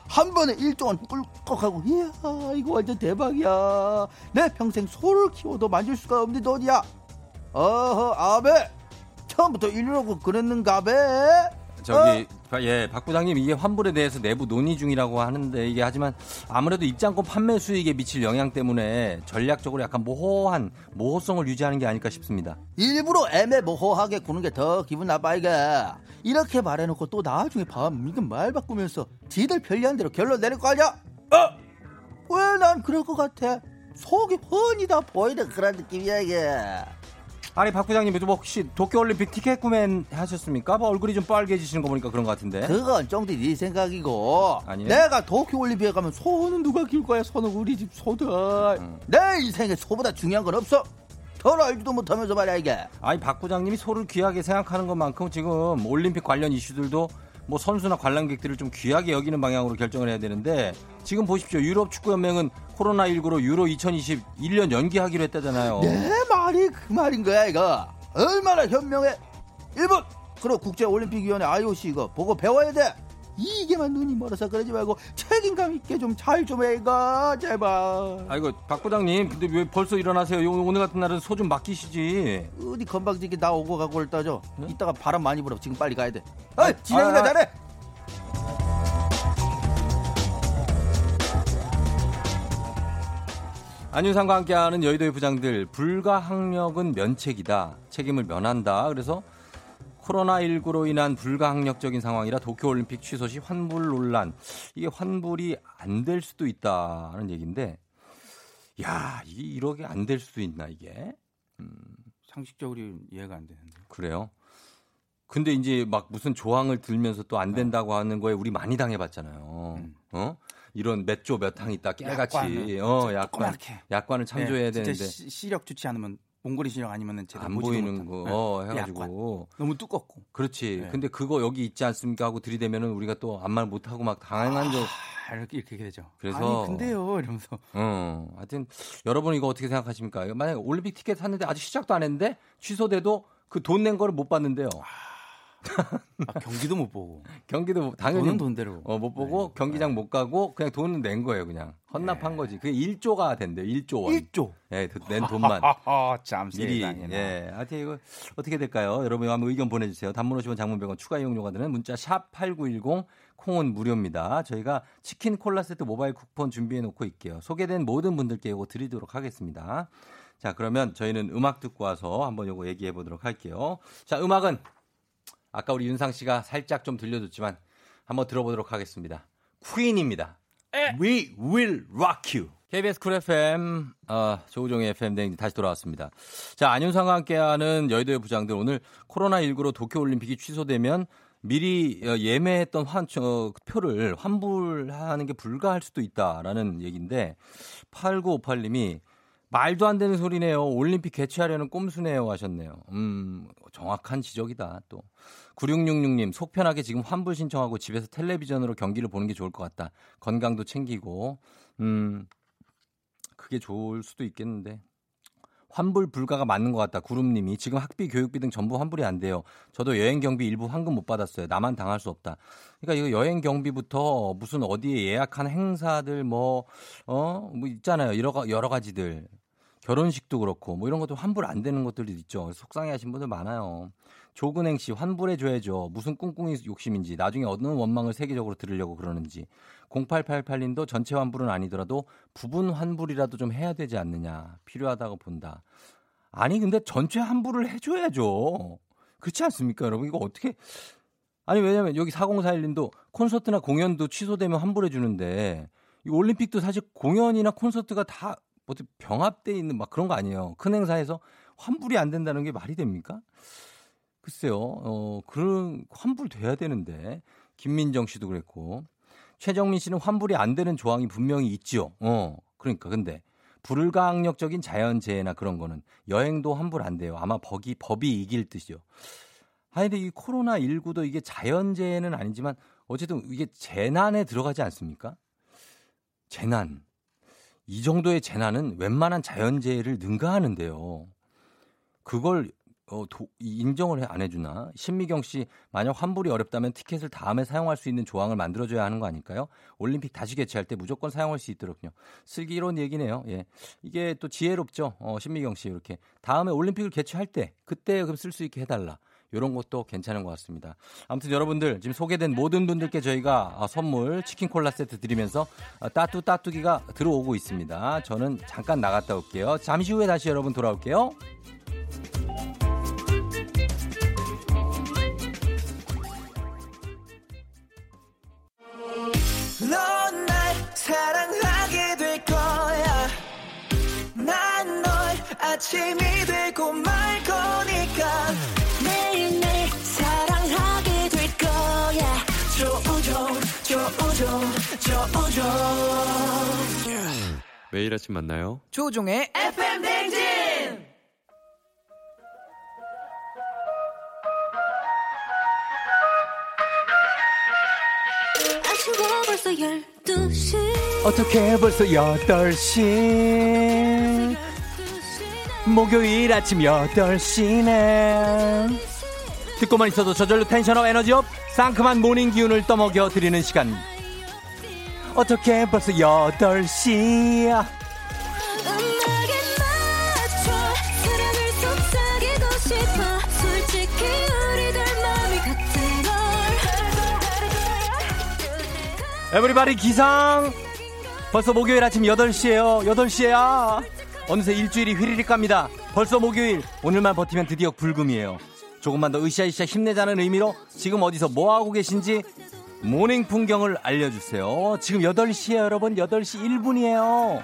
한 번에 일종은 꿀꺽하고 이야 이거 완전 대박이야. 내 평생 소를 키워도 만질 수가 없는 돈이야. 어허 아베 처음부터 이러고 그랬는가베. 저기 어? 예, 박 부장님 이게 환불에 대해서 내부 논의 중이라고 하는데 이게 하지만 아무래도 입장권 판매 수익에 미칠 영향 때문에 전략적으로 약간 모호한 모호성을 유지하는 게 아닐까 싶습니다. 일부러 애매모호하게 구는 게 더 기분 나빠 이게. 이렇게 말해놓고 또 나중에 밤 이건 말 바꾸면서 지들 편리한 대로 결론 내릴 거 아니야? 어? 왜 난 그럴 것 같아? 속이 뻔히 다 보이는 그런 느낌이야 이게. 아니 박 부장님 혹시 도쿄올림픽 티켓 구매하셨습니까? 뭐 얼굴이 좀 빨개지시는 거 보니까 그런 것 같은데. 그건 쫑디 네 생각이고. 아니네. 내가 도쿄올림픽에 가면 소는 누가 길 거야. 소는 우리 집 소다. 음. 내 인생에 소보다 중요한 건 없어. 덜 알지도 못하면서 말이야 이게. 아니 박 부장님이 소를 귀하게 생각하는 것만큼 지금 올림픽 관련 이슈들도 뭐 선수나 관람객들을 좀 귀하게 여기는 방향으로 결정을 해야 되는데 지금 보십시오. 유럽 축구연맹은 코로나십구로 유로 이천이십일 년 연기하기로 했다잖아요. 내 말이 그 말인 거야 이거. 얼마나 현명해. 일본 그리고 국제올림픽위원회 아이오씨 이거 보고 배워야 돼. 이게만 눈이 멀어서 그러지 말고 책임감 있게 좀 잘 좀 해 이거 제발. 아이고 박 부장님 근데 왜 벌써 일어나세요. 오늘 같은 날은 소 좀 맡기시지. 어디 건방지게 나 오고 가고를 따져. 응? 이따가 바람 많이 불어. 지금 빨리 가야 돼. 어이 진행이나 잘해. 안윤상과 함께하는 여의도의 부장들. 불가항력은 면책이다. 책임을 면한다. 그래서 코로나십구로 인한 불가항력적인 상황이라 도쿄올림픽 취소 시 환불 논란. 이게 환불이 안 될 수도 있다는 얘기인데 야 이게 이렇게 안 될 수도 있나 이게. 음. 상식적으로 이해가 안 되는데. 그래요? 근데 이제 막 무슨 조항을 들면서 또 안 된다고 네. 하는 거에 우리 많이 당해봤잖아요. 음. 어? 이런 몇 조 몇 항 있다 깨같이 약관을, 어, 약관, 약관을 참조해야 네, 되는데 시, 시력 좋지 않으면 몽골이 시력 아니면은 제대로 안 보이는 거 어, 해가지고 약관. 너무 두껍고 그렇지. 네. 근데 그거 여기 있지 않습니까 하고 들이대면은 우리가 또 아무 말 못하고 막 당황한 적 아, 이렇게 이렇게 되죠. 그래서 아니 근데요 이러면서 어, 하여튼 여러분 이거 어떻게 생각하십니까? 만약에 올림픽 티켓 샀는데 아직 시작도 안 했는데 취소돼도 그 돈 낸 거를 못 받는데요. 아, 경기도 못 보고 경기도 당연히 돈대로 어, 못 보고 네. 경기장 네. 못 가고 그냥 돈은 낸 거예요. 그냥 헌납한 네. 거지. 그게 일 조가 된대요. 일 조 원. 일 조. 예, 낸 돈만. 잠시 예, 하여튼 이거 어떻게 될까요? 여러분 한번 의견 보내주세요. 단문 오시면 장문 백 원 추가 이용료가 드는 문자 샵 팔구일공 콩은 무료입니다. 저희가 치킨 콜라 세트 모바일 쿠폰 준비해 놓고 있게요. 소개된 모든 분들께 이거 드리도록 하겠습니다. 자, 그러면 저희는 음악 듣고 와서 한번 이거 얘기해 보도록 할게요. 자, 음악은 아까 우리 윤상 씨가 살짝 좀 들려줬지만 한번 들어보도록 하겠습니다. 퀸입니다. We will rock you. 케이비에스 쿨 에프엠 어, 조우종의 에프엠 대행진 다시 돌아왔습니다. 자, 안윤상과 함께하는 여의도의 부장들. 오늘 코로나십구로 도쿄올림픽이 취소되면 미리 예매했던 환, 어, 표를 환불하는 게 불가할 수도 있다라는 얘기인데 팔구오팔 님이 말도 안 되는 소리네요. 올림픽 개최하려는 꼼수네요 하셨네요. 음, 정확한 지적이다. 또 구육육육 님 속 편하게 지금 환불 신청하고 집에서 텔레비전으로 경기를 보는 게 좋을 것 같다. 건강도 챙기고 음, 그게 좋을 수도 있겠는데 환불 불가가 맞는 것 같다. 구름님이 지금 학비, 교육비 등 전부 환불이 안 돼요. 저도 여행 경비 일부 환급 못 받았어요. 나만 당할 수 없다. 그러니까 이거 여행 경비부터 무슨 어디에 예약한 행사들 뭐 어? 뭐 있잖아요. 여러, 여러 가지들. 결혼식도 그렇고 뭐 이런 것도 환불 안 되는 것들도 있죠. 속상해하신 분들 많아요. 조근행 씨 환불해 줘야죠. 무슨 꿍꿍이 욕심인지 나중에 어느 원망을 세계적으로 들으려고 그러는지. 공팔팔팔 님도 전체 환불은 아니더라도 부분 환불이라도 좀 해야 되지 않느냐. 필요하다고 본다. 아니 근데 전체 환불을 해줘야죠. 그렇지 않습니까 여러분? 이거 어떻게. 아니 왜냐면 여기 사공사일 님도 콘서트나 공연도 취소되면 환불해 주는데 올림픽도 사실 공연이나 콘서트가 다 뭐 병합돼 있는 막 그런 거 아니에요. 큰 행사에서 환불이 안 된다는 게 말이 됩니까? 글쎄요. 어, 그런 환불돼야 되는데 김민정 씨도 그랬고 최정민 씨는 환불이 안 되는 조항이 분명히 있죠. 어, 그러니까 근데 불가항력적인 자연재해나 그런 거는 여행도 환불 안 돼요. 아마 법이, 법이 이길 듯이요. 아니 근데 이 코로나십구도 이게 자연재해는 아니지만 어쨌든 이게 재난에 들어가지 않습니까? 재난. 이 정도의 재난은 웬만한 자연재해를 능가하는데요. 그걸 어, 도, 인정을 안 해주나? 신미경 씨, 만약 환불이 어렵다면 티켓을 다음에 사용할 수 있는 조항을 만들어줘야 하는 거 아닐까요? 올림픽 다시 개최할 때 무조건 사용할 수 있도록요. 슬기로운 얘기네요. 예, 이게 또 지혜롭죠. 어, 신미경 씨 이렇게 다음에 올림픽을 개최할 때 그때 그럼 쓸 수 있게 해달라. 이런 것도 괜찮은 것 같습니다. 아무튼 여러분들 지금 소개된 모든 분들께 저희가 선물 치킨 콜라 세트 드리면서 따뚜 따뚜기가 들어오고 있습니다. 저는 잠깐 나갔다 올게요. 잠시 후에 다시 여러분 돌아올게요. 넌 날 사랑하게 될 거야. 난 널 아침이 되고 말 거니까 매일매일 사랑하게 될 거야. 조우종 조우종 조우종 yeah. 매일 아침 만나요. 조우종의 에프엠 댕진. 어떻게 벌써 여덟 시 목요일 아침 여덟 시네. 듣고만 있어도 저절로 텐션업 에너지업 상큼한 모닝 기운을 떠먹여 드리는 시간. 어떻게 벌써 여덟 시야. 에브리바디 기상! 벌써 목요일 아침 여덟 시에요. 여덟 시에야. 어느새 일주일이 휘리릭 갑니다. 벌써 목요일. 오늘만 버티면 드디어 불금이에요. 조금만 더 으쌰으쌰 힘내자는 의미로 지금 어디서 뭐하고 계신지 모닝 풍경을 알려주세요. 지금 여덟 시에요 여러분. 여덟 시 일 분이에요.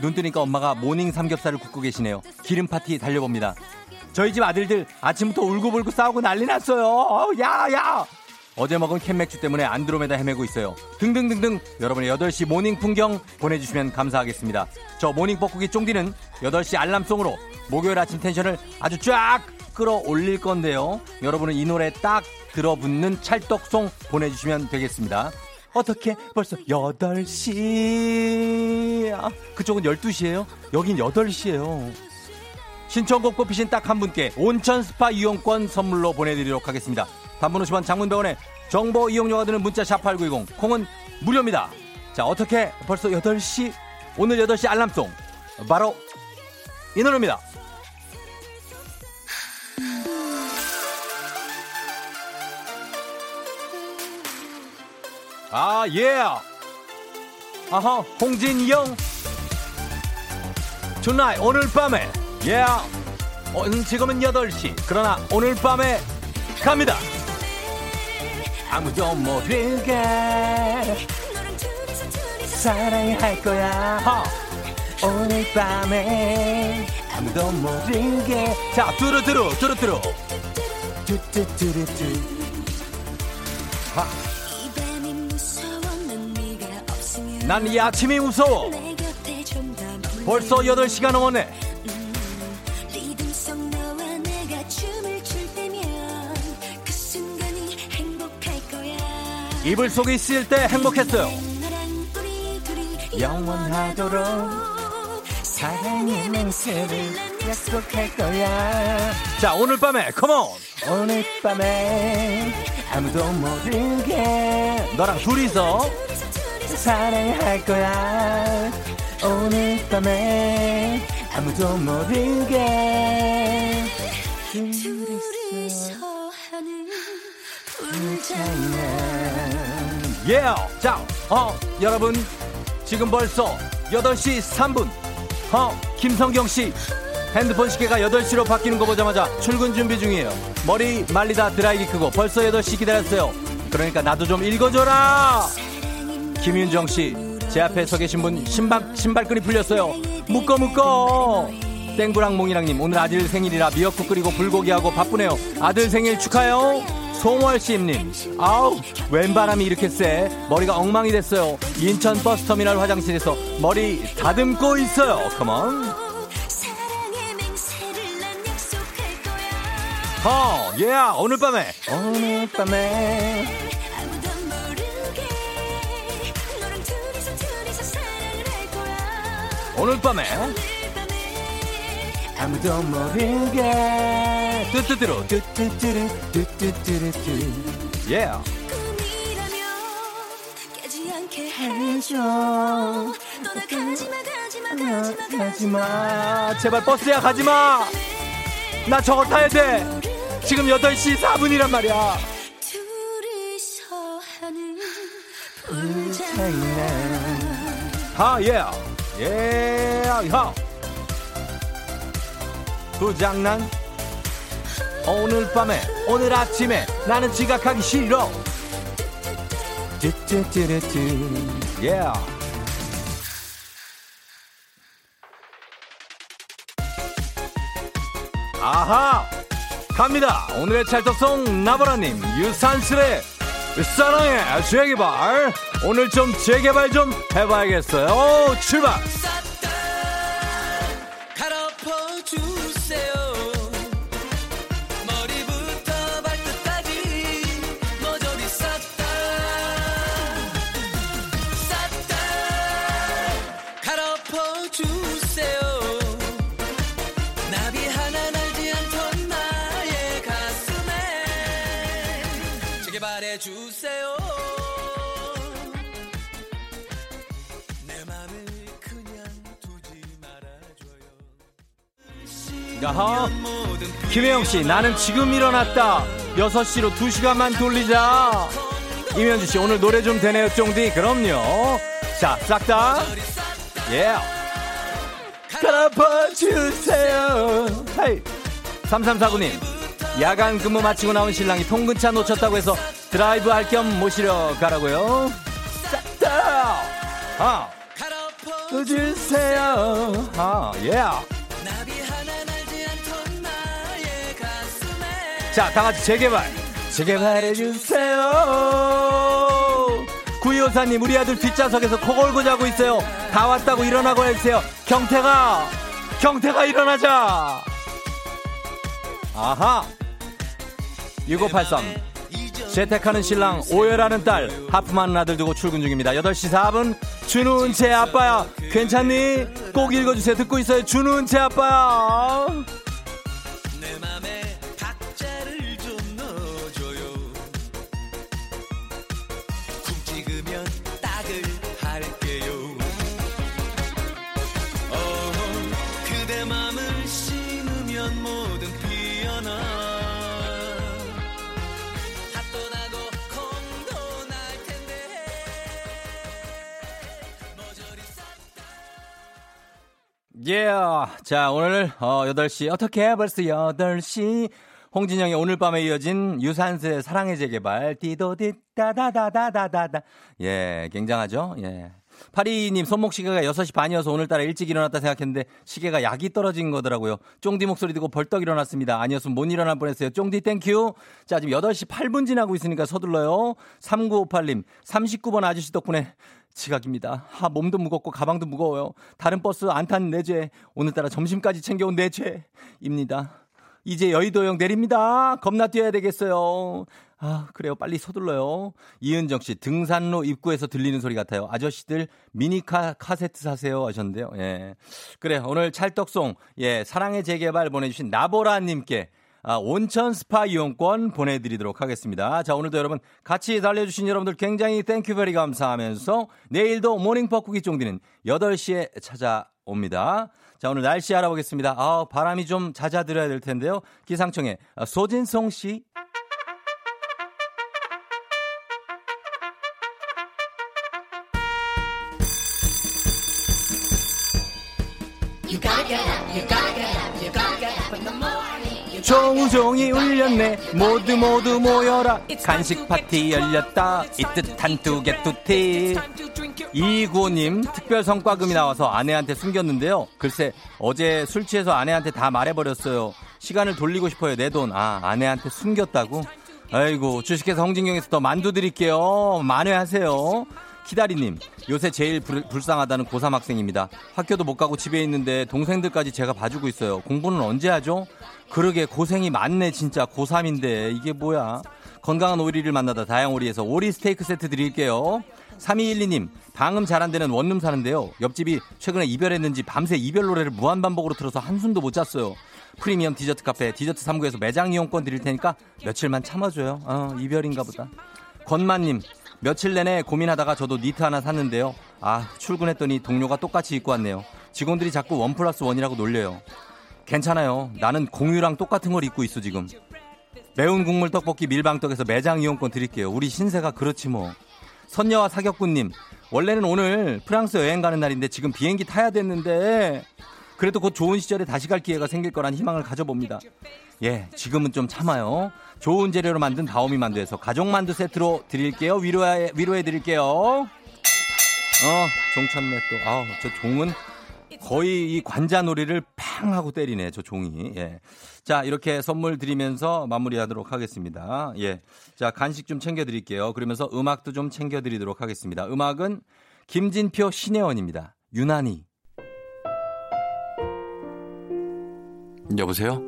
눈 뜨니까 엄마가 모닝 삼겹살을 굽고 계시네요. 기름 파티 달려봅니다. 저희 집 아들들 아침부터 울고불고 싸우고 난리 났어요. 야 야! 어제 먹은 캔맥주 때문에 안드로메다 헤매고 있어요. 등등등등 여러분의 여덟 시 모닝 풍경 보내주시면 감사하겠습니다. 저 모닝 뻐꾸기 쫑디는 여덟 시 알람송으로 목요일 아침 텐션을 아주 쫙 끌어올릴 건데요. 여러분은 이 노래 딱 들어붙는 찰떡송 보내주시면 되겠습니다. 어떻게 벌써 여덟 시. 아, 그쪽은 열두 시예요? 여긴 여덟 시예요. 신청곡 뽑히신 딱 한 분께 온천 스파 이용권 선물로 보내드리도록 하겠습니다. 단문 오십 원 장문병원에 정보 이용료가 드는 문자 샵팔구이공 콩은 무료입니다. 자 어떻게 벌써 여덟 시. 오늘 여덟 시 알람송 바로 이 노래입니다. 아 예 아하 홍진영 tonight 오늘 밤에 예 yeah. 어, 지금은 여덟 시 그러나 오늘 밤에 갑니다. 아무도 모르게 사랑할 거야 허. 오늘 밤에 아무도 모르게 자 두루두루 두루두루 두두두루두 난 이 아침이 무서워. 벌써 여덟 시가 넘었네. 이불 속에 있을 때 행복했어요. 영원하도록 사랑의 맹세를 약속할 거야. 자 오늘 밤에 컴온. 오늘 밤에 아무도 모르게 너랑 둘이서 사랑할 거야. 오늘 밤에 아무도 모르게 둘이서 하는 불장난. 예! Yeah. 자, 어, 여러분, 지금 벌써 여덟 시 삼 분. 어, 김성경 씨, 핸드폰 시계가 여덟 시로 바뀌는 거 보자마자 출근 준비 중이에요. 머리 말리다 드라이기 끄고 벌써 여덟 시 기다렸어요. 그러니까 나도 좀 읽어줘라! 김윤정 씨, 제 앞에 서 계신 분 신발, 신발끈이 풀렸어요. 묶어 묶어. 땡구랑몽이랑님, 오늘 아들 생일이라 미역국 끓이고 불고기하고 바쁘네요. 아들 생일 축하해요. 송월씨님, 아우 웬바람이 이렇게 세. 머리가 엉망이 됐어요. 인천 버스터미널 화장실에서 머리 다듬고 있어요. 컴온. 어, 예, yeah, 오늘 밤에 오늘 밤에 오늘 밤에 아무도 모르게 뚜뚜뚜루 뚜뚜뚜루 뚜뚜뚜루 예 해줘. 가지마 가지마 가지마 제발 버스야 가지마. 나 저거 타야 돼. 지금 여덟 시 사 분이란 말이야. 하, 예. 예, 하. 그 장난. 오늘 밤에, 오늘 아침에 나는 지각하기 싫어. 예. Yeah. 아하. 갑니다. 오늘의 찰떡송 나보라님, 유산슬의 사랑해 재개발. 오늘 좀 재개발 좀 해봐야겠어요. 출발. 주세요. 내 맘을 그냥 두지 말아줘요. 야하. 김혜영씨, 나는 지금 일어났다. 여섯 시로 두 시간만 돌리자. 임현주씨, 오늘 노래 좀 되네요 쫑디. 그럼요. 자, 싹 다 예 갈아퍼주세요. 헤이. 삼삼사구 님, 야간 근무 마치고 나온 신랑이 통근차 놓쳤다고 해서 드라이브 할 겸 모시러 가라고요. 싹다 아, 주세요. 아, 예. 자, 다 같이 재개발, 재개발해 주세요. 구이오사님, 우리 아들 뒷좌석에서 코 골고 자고 있어요. 다 왔다고 일어나고 해주세요. 경태가, 경태가 일어나자. 아하. 육오팔삼, 재택하는 신랑, 오열하는 딸, 하품하는 아들 두고 출근 중입니다. 여덟 시 사 분. 준훈 제 아빠야 괜찮니? 꼭 읽어주세요. 듣고 있어요. 준훈 제 아빠야. 내 맘에 박자를 좀 넣어줘요. 쿵 찍으면 딱을 할게요. 어, 그대 맘을 심으면 모든 피어나. 예, yeah. 자, 오늘 어, 여덟 시 어떻게 벌써 여덟 시. 홍진영의 오늘 밤에 이어진 유산슬의 사랑의 재개발. 디도디따다다다다다다. 예, 굉장하죠. 예. 팔이님, 손목 시계가 여섯 시 반이어서 오늘따라 일찍 일어났다 생각했는데 시계가 약이 떨어진 거더라고요. 쫑디 목소리 듣고 벌떡 일어났습니다. 아니었으면 못 일어날 뻔했어요. 쫑디 땡큐. 자, 지금 여덟 시 팔 분 지나고 있으니까 서둘러요. 삼구오팔 님, 삼십구 번 아저씨 덕분에 지각입니다. 아, 몸도 무겁고 가방도 무거워요. 다른 버스 안 탄 내 죄. 오늘따라 점심까지 챙겨온 내 죄입니다. 이제 여의도역 내립니다. 겁나 뛰어야 되겠어요. 아, 그래요. 빨리 서둘러요. 이은정 씨, 등산로 입구에서 들리는 소리 같아요. 아저씨들 미니카 카세트 사세요 하셨는데요. 예. 그래, 오늘 찰떡송, 예, 사랑의 재개발 보내주신 나보라님께 아, 온천 스파 이용권 보내드리도록 하겠습니다. 자, 오늘도 여러분 같이 달려주신 여러분들 굉장히 땡큐베리 감사하면서 내일도 모닝 뻐꾸기 쫑디는 여덟 시에 찾아옵니다. 자, 오늘 날씨 알아보겠습니다. 아, 바람이 좀 잦아들어야 될 텐데요. 기상청에 소진송 씨. You gotta get up, you gotta get up, you gotta get up in the morning. 종종이 울렸네. 모두 모두 모여라. 간식 파티 열렸다. 이 뜻한 뚜개뚜티. 이구님 특별 성과금이 나와서 아내한테 숨겼는데요. 글쎄 어제 술 취해서 아내한테 다 말해버렸어요. 시간을 돌리고 싶어요. 내 돈. 아, 아내한테 숨겼다고? 아이고, 주식회사 홍진경에서 더 만두 드릴게요. 만회하세요. 키다리님, 요새 제일 불, 불쌍하다는 고삼 학생입니다. 학교도 못 가고 집에 있는데 동생들까지 제가 봐주고 있어요. 공부는 언제 하죠? 그러게 고생이 많네 진짜. 고삼인데 이게 뭐야. 건강한 오리를 만나다 다양오리에서 오리 스테이크 세트 드릴게요. 삼이일이님, 방음 잘 안되는 원룸 사는데요. 옆집이 최근에 이별했는지 밤새 이별 노래를 무한반복으로 틀어서 한숨도 못 잤어요. 프리미엄 디저트 카페 디저트 삼 구에서 매장 이용권 드릴 테니까 며칠만 참아줘요. 어, 이별인가 보다. 권만님, 며칠 내내 고민하다가 저도 니트 하나 샀는데요. 아, 출근했더니 동료가 똑같이 입고 왔네요. 직원들이 자꾸 원 플러스 원이라고 놀려요. 괜찮아요. 나는 공유랑 똑같은 걸 입고 있어 지금. 매운 국물 떡볶이 밀방떡에서 매장 이용권 드릴게요. 우리 신세가 그렇지 뭐. 선녀와 사격꾼님, 원래는 오늘 프랑스 여행 가는 날인데 지금 비행기 타야 됐는데 그래도 곧 좋은 시절에 다시 갈 기회가 생길 거란 희망을 가져봅니다. 예, 지금은 좀 참아요. 좋은 재료로 만든 다오미 만두에서 가족 만두 세트로 드릴게요. 위로해, 위로해 드릴게요. 어, 종 쳤네 또. 아우, 저 종은 거의 이 관자놀이를 팡 하고 때리네, 저 종이. 예. 자, 이렇게 선물 드리면서 마무리하도록 하겠습니다. 예. 자, 간식 좀 챙겨 드릴게요. 그러면서 음악도 좀 챙겨 드리도록 하겠습니다. 음악은 김진표 신혜원입니다. 유난히. 여보세요?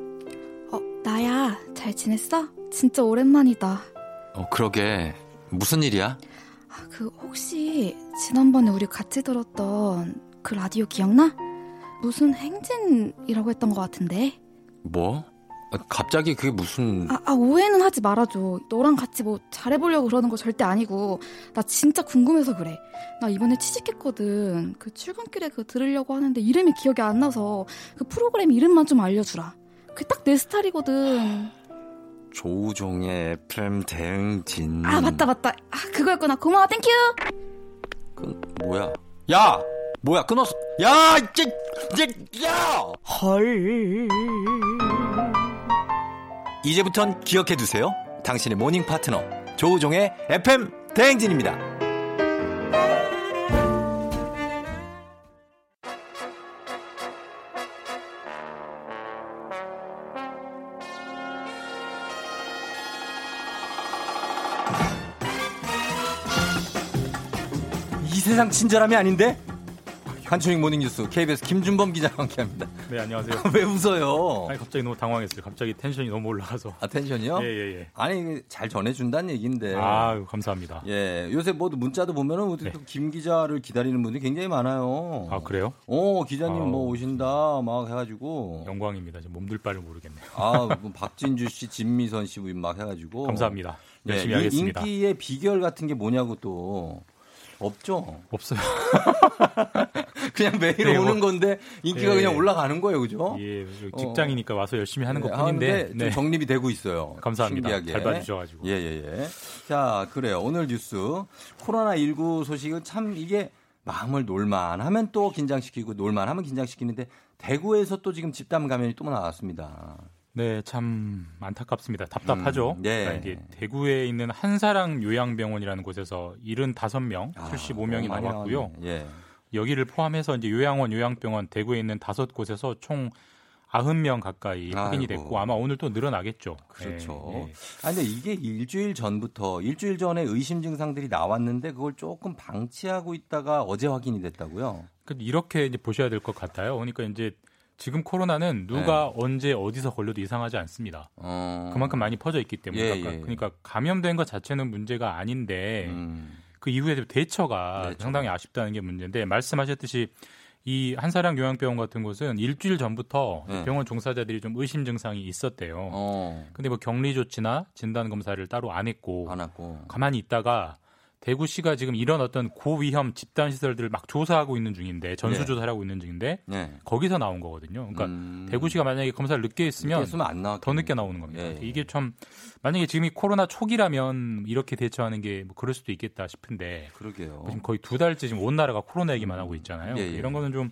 어, 나야. 잘 지냈어? 진짜 오랜만이다. 어, 그러게. 무슨 일이야? 아, 그 혹시 지난번에 우리 같이 들었던 그 라디오 기억나? 무슨 행진이라고 했던 것 같은데. 뭐? 아, 갑자기 그게 무슨... 아, 아, 오해는 하지 말아줘. 너랑 같이 뭐 잘해보려고 그러는 거 절대 아니고 나 진짜 궁금해서 그래. 나 이번에 취직했거든. 그 출근길에 그거 들으려고 하는데 이름이 기억이 안 나서 그 프로그램 이름만 좀 알려주라. 그게 딱 내 스타일이거든. 조우종의 에프엠 대응진. 아, 맞다 맞다. 아, 그거였구나. 고마워. 땡큐. 그, 뭐야. 야! 뭐야, 끊었어. 야! 이제, 이제, 야! 헐. 이제부턴 기억해두세요. 당신의 모닝 파트너 조우종의 에프엠 대행진입니다. 이 세상 친절함이 아닌데? 간추린 모닝뉴스 케이비에스 김준범 기자와 함께합니다. 네, 안녕하세요. 왜 웃어요? 아니, 갑자기 너무 당황했어요. 갑자기 텐션이 너무 올라가서. 아, 텐션이요? 예예예. 예, 예. 아니, 잘 전해준다는 얘기인데. 아, 감사합니다. 예, 요새 뭐 문자도 보면은 네. 김 기자를 기다리는 분들이 굉장히 많아요. 아, 그래요? 어, 기자님 아, 뭐 오신다 막 해가지고. 영광입니다. 몸둘 바를 모르겠네요. 아, 박진주 씨, 진미선 씨 막 해가지고. 감사합니다. 열심히 예, 하겠습니다. 인기의 비결 같은 게 뭐냐고 또. 없죠? 없어요. 그냥 매일 네, 오는 건데 인기가 예, 그냥 올라가는 거예요, 그죠? 예, 직장이니까 어. 와서 열심히 하는 네, 것뿐인데 네. 좀 정립이 되고 있어요. 감사합니다. 신기하게. 잘 봐주셔가지고. 예예예. 예, 예. 자, 그래요. 오늘 뉴스 코로나십구 소식은 참 이게 마음을 놀만하면 또 긴장시키고 놀만하면 긴장시키는데 대구에서 또 지금 집단 감염이 또 나왔습니다. 네, 참 안타깝습니다. 답답하죠. 음, 네. 그러니까 이게 대구에 있는 한사랑 요양병원이라는 곳에서 칠십오 명, 아, 칠십오 명이 나왔고요. 예. 여기를 포함해서 이제 요양원, 요양병원, 대구에 있는 다섯 곳에서 총 구십 명 가까이 확인이 아이고. 됐고 아마 오늘 또 늘어나겠죠. 그렇죠. 예, 예. 아, 근데 이게 일주일 전부터 일주일 전에 의심 증상들이 나왔는데 그걸 조금 방치하고 있다가 어제 확인이 됐다고요. 그러니까 이렇게 이제 보셔야 될 것 같아요. 그러니까 이제 지금 코로나는 누가 네. 언제 어디서 걸려도 이상하지 않습니다. 어... 그만큼 많이 퍼져 있기 때문에 예, 예, 예. 그러니까 감염된 것 자체는 문제가 아닌데 음... 그 이후에 대처가 네, 상당히 아쉽다는 게 문제인데 말씀하셨듯이 이 한사랑 요양병원 같은 곳은 일주일 전부터 네. 병원 종사자들이 좀 의심 증상이 있었대요. 어... 근데 뭐 격리 조치나 진단 검사를 따로 안 했고, 안 했고. 가만히 있다가 대구시가 지금 이런 어떤 고위험 집단시설들을 막 조사하고 있는 중인데 전수조사를 네. 하고 있는 중인데 네. 거기서 나온 거거든요. 그러니까 음... 대구시가 만약에 검사를 늦게 했으면 늦게 안 더 늦게 나오는 겁니다. 예. 이게 참 만약에 지금이 코로나 초기라면 이렇게 대처하는 게 뭐 그럴 수도 있겠다 싶은데 그러게요. 지금 거의 두 달째 지금 온 나라가 코로나 얘기만 하고 있잖아요. 예, 예. 이런 거는 좀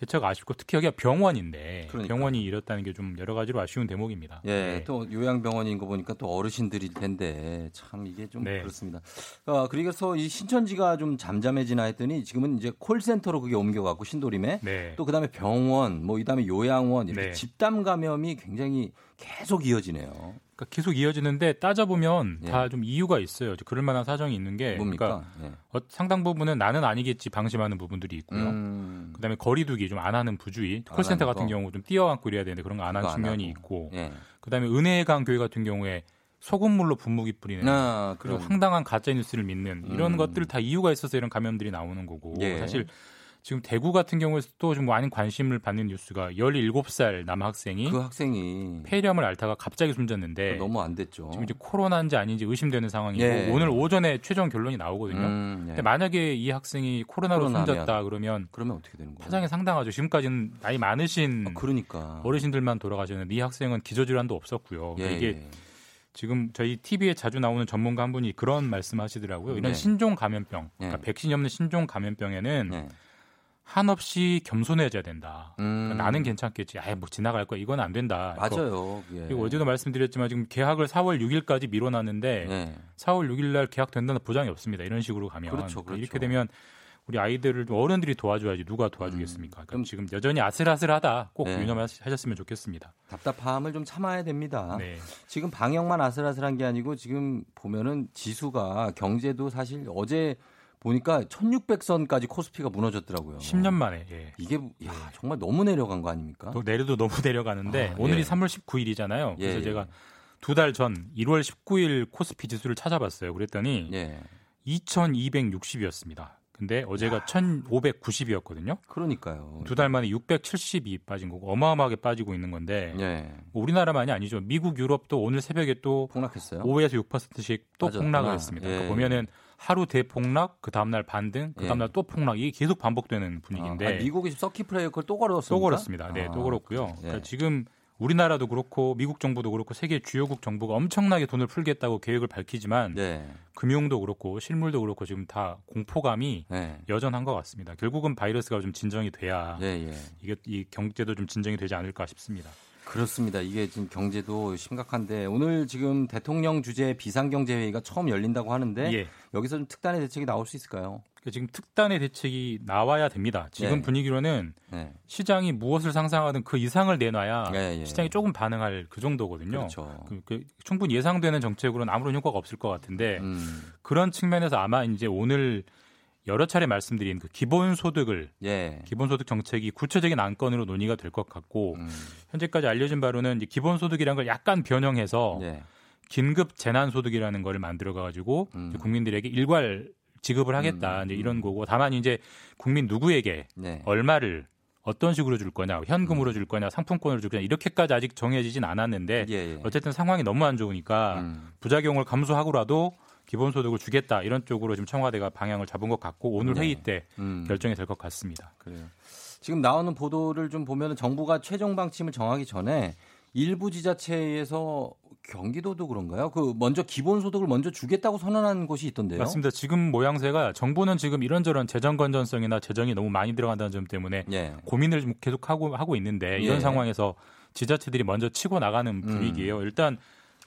대처가 아쉽고 특히 여기가 병원인데 그러니까. 병원이 이렇다는 게 좀 여러 가지로 아쉬운 대목입니다. 예, 네. 또 요양병원인 거 보니까 또 어르신들일 텐데 참 이게 좀 네. 그렇습니다. 아, 그래서 이 신천지가 좀 잠잠해지나 했더니 지금은 이제 콜센터로 그게 옮겨가고 신도림에 네. 또 그다음에 병원 뭐 이다음에 요양원 이렇게 네. 집단 감염이 굉장히 계속 이어지네요. 그러니까 계속 이어지는데 따져보면 예. 다 좀 이유가 있어요. 그럴 만한 사정이 있는 게 뭡니까? 그러니까 예. 어, 상당 부분은 나는 아니겠지 방심하는 부분들이 있고요. 음. 그다음에 거리 두기 좀 안 하는 부주의. 안 콜센터 같은 거. 경우 좀 띄어안고 이래야 되는데 그런 거 안 하는 측면이 하고. 있고. 예. 그다음에 은혜강 교회 같은 경우에 소금물로 분무기 뿌리는 아, 그리고 황당한 가짜 뉴스를 믿는 이런 음. 것들 다 이유가 있어서 이런 감염들이 나오는 거고. 예. 사실 지금 대구 같은 경우에서도 좀 많은 관심을 받는 뉴스가 열일곱 살 남학생이 그 학생이 폐렴을 앓다가 갑자기 숨졌는데 너무 안 됐죠. 지금 이제 코로나인지 아닌지 의심되는 상황이고 예. 오늘 오전에 최종 결론이 나오거든요. 음, 예. 근데 만약에 이 학생이 코로나로 코로나면, 숨졌다 그러면 그러면 어떻게 되는 거예요? 파장이 상당하죠. 지금까지는 나이 많으신 아, 그러니까. 어르신들만 돌아가셨는데 이 학생은 기저질환도 없었고요. 예, 이게 예. 지금 저희 티비에 자주 나오는 전문가 한 분이 그런 말씀하시더라고요. 이런 예. 신종 감염병, 그러니까 예. 백신이 없는 신종 감염병에는 예. 한없이 겸손해져야 된다. 음. 그러니까 나는 괜찮겠지. 아예 뭐 지나갈 거야. 이건 안 된다. 맞아요. 예. 그리고 어제도 말씀드렸지만 지금 개학을 사월 육일까지 미뤄놨는데 예. 사월 육일 날 개학된다는 보장이 없습니다. 이런 식으로 가면 그렇죠, 그렇죠. 이렇게 되면 우리 아이들을 어른들이 도와줘야지 누가 도와주겠습니까? 음. 그럼 지금 여전히 아슬아슬하다. 꼭 예. 유념하셨으면 좋겠습니다. 답답함을 좀 참아야 됩니다. 네. 지금 방역만 아슬아슬한 게 아니고 지금 보면은 지수가 경제도 사실 어제 보니까 천육백 선까지 코스피가 무너졌더라고요. 십 년 만에. 예. 이게 야, 정말 너무 내려간 거 아닙니까? 또 내려도 너무 내려가는데 아, 오늘이 예. 삼월 십구일이잖아요. 그래서 예, 제가 두 달 전 일월 십구일 코스피 지수를 찾아봤어요. 그랬더니 예. 이천이백육십이었습니다. 근데 어제가 야. 천오백구십이었거든요. 그러니까요. 두 달 만에 육백칠십이 빠진 거고 어마어마하게 빠지고 있는 건데 예. 뭐 우리나라만이 아니죠. 미국, 유럽도 오늘 새벽에 또 폭락했어요. 오에서 육 퍼센트씩 또 맞아. 폭락을 아, 했습니다. 예. 보면은 하루 대폭락, 그 다음날 반등, 그 다음날 예. 또 폭락, 이게 계속 반복되는 분위기인데. 아, 미국이 서킷 브레이커를 또 걸었습니까? 또 걸었습니다. 네, 아. 또 걸었고요. 예. 그러니까 지금 우리나라도 그렇고 미국 정부도 그렇고 세계 주요국 정부가 엄청나게 돈을 풀겠다고 계획을 밝히지만 예. 금융도 그렇고 실물도 그렇고 지금 다 공포감이 예. 여전한 것 같습니다. 결국은 바이러스가 좀 진정이 돼야 예예. 이게 이 경제도 좀 진정이 되지 않을까 싶습니다. 그렇습니다. 이게 지금 경제도 심각한데 오늘 지금 대통령 주재 비상경제회의가 처음 열린다고 하는데 예. 여기서 좀 특단의 대책이 나올 수 있을까요? 지금 특단의 대책이 나와야 됩니다. 지금 예. 분위기로는 예. 시장이 무엇을 상상하든 그 이상을 내놔야 예예. 시장이 조금 반응할 그 정도거든요. 그렇죠. 그, 그, 충분히 예상되는 정책으로는 아무런 효과가 없을 것 같은데 음. 그런 측면에서 아마 이제 오늘 여러 차례 말씀드린 그 기본소득을 예. 기본소득 정책이 구체적인 안건으로 논의가 될 것 같고 음. 현재까지 알려진 바로는 이제 기본소득이라는 걸 약간 변형해서 예. 긴급 재난소득이라는 걸 만들어가지고 음. 국민들에게 일괄 지급을 하겠다 음. 이제 이런 거고 다만 이제 국민 누구에게 네. 얼마를 어떤 식으로 줄 거냐 현금으로 줄 거냐 상품권으로 줄 거냐 이렇게까지 아직 정해지진 않았는데 예예. 어쨌든 상황이 너무 안 좋으니까 음. 부작용을 감수하고라도 기본소득을 주겠다 이런 쪽으로 지금 청와대가 방향을 잡은 것 같고 오늘 회의 때 네. 음. 결정이 될 것 같습니다. 그래요. 지금 나오는 보도를 좀 보면 정부가 최종 방침을 정하기 전에 일부 지자체에서 경기도도 그런가요? 그 먼저 기본소득을 먼저 주겠다고 선언한 곳이 있던데요. 맞습니다. 지금 모양새가 정부는 지금 이런저런 재정 건전성이나 재정이 너무 많이 들어간다는 점 때문에 예. 고민을 좀 계속 하고 하고 있는데 이런 예. 상황에서 지자체들이 먼저 치고 나가는 분위기예요. 음. 일단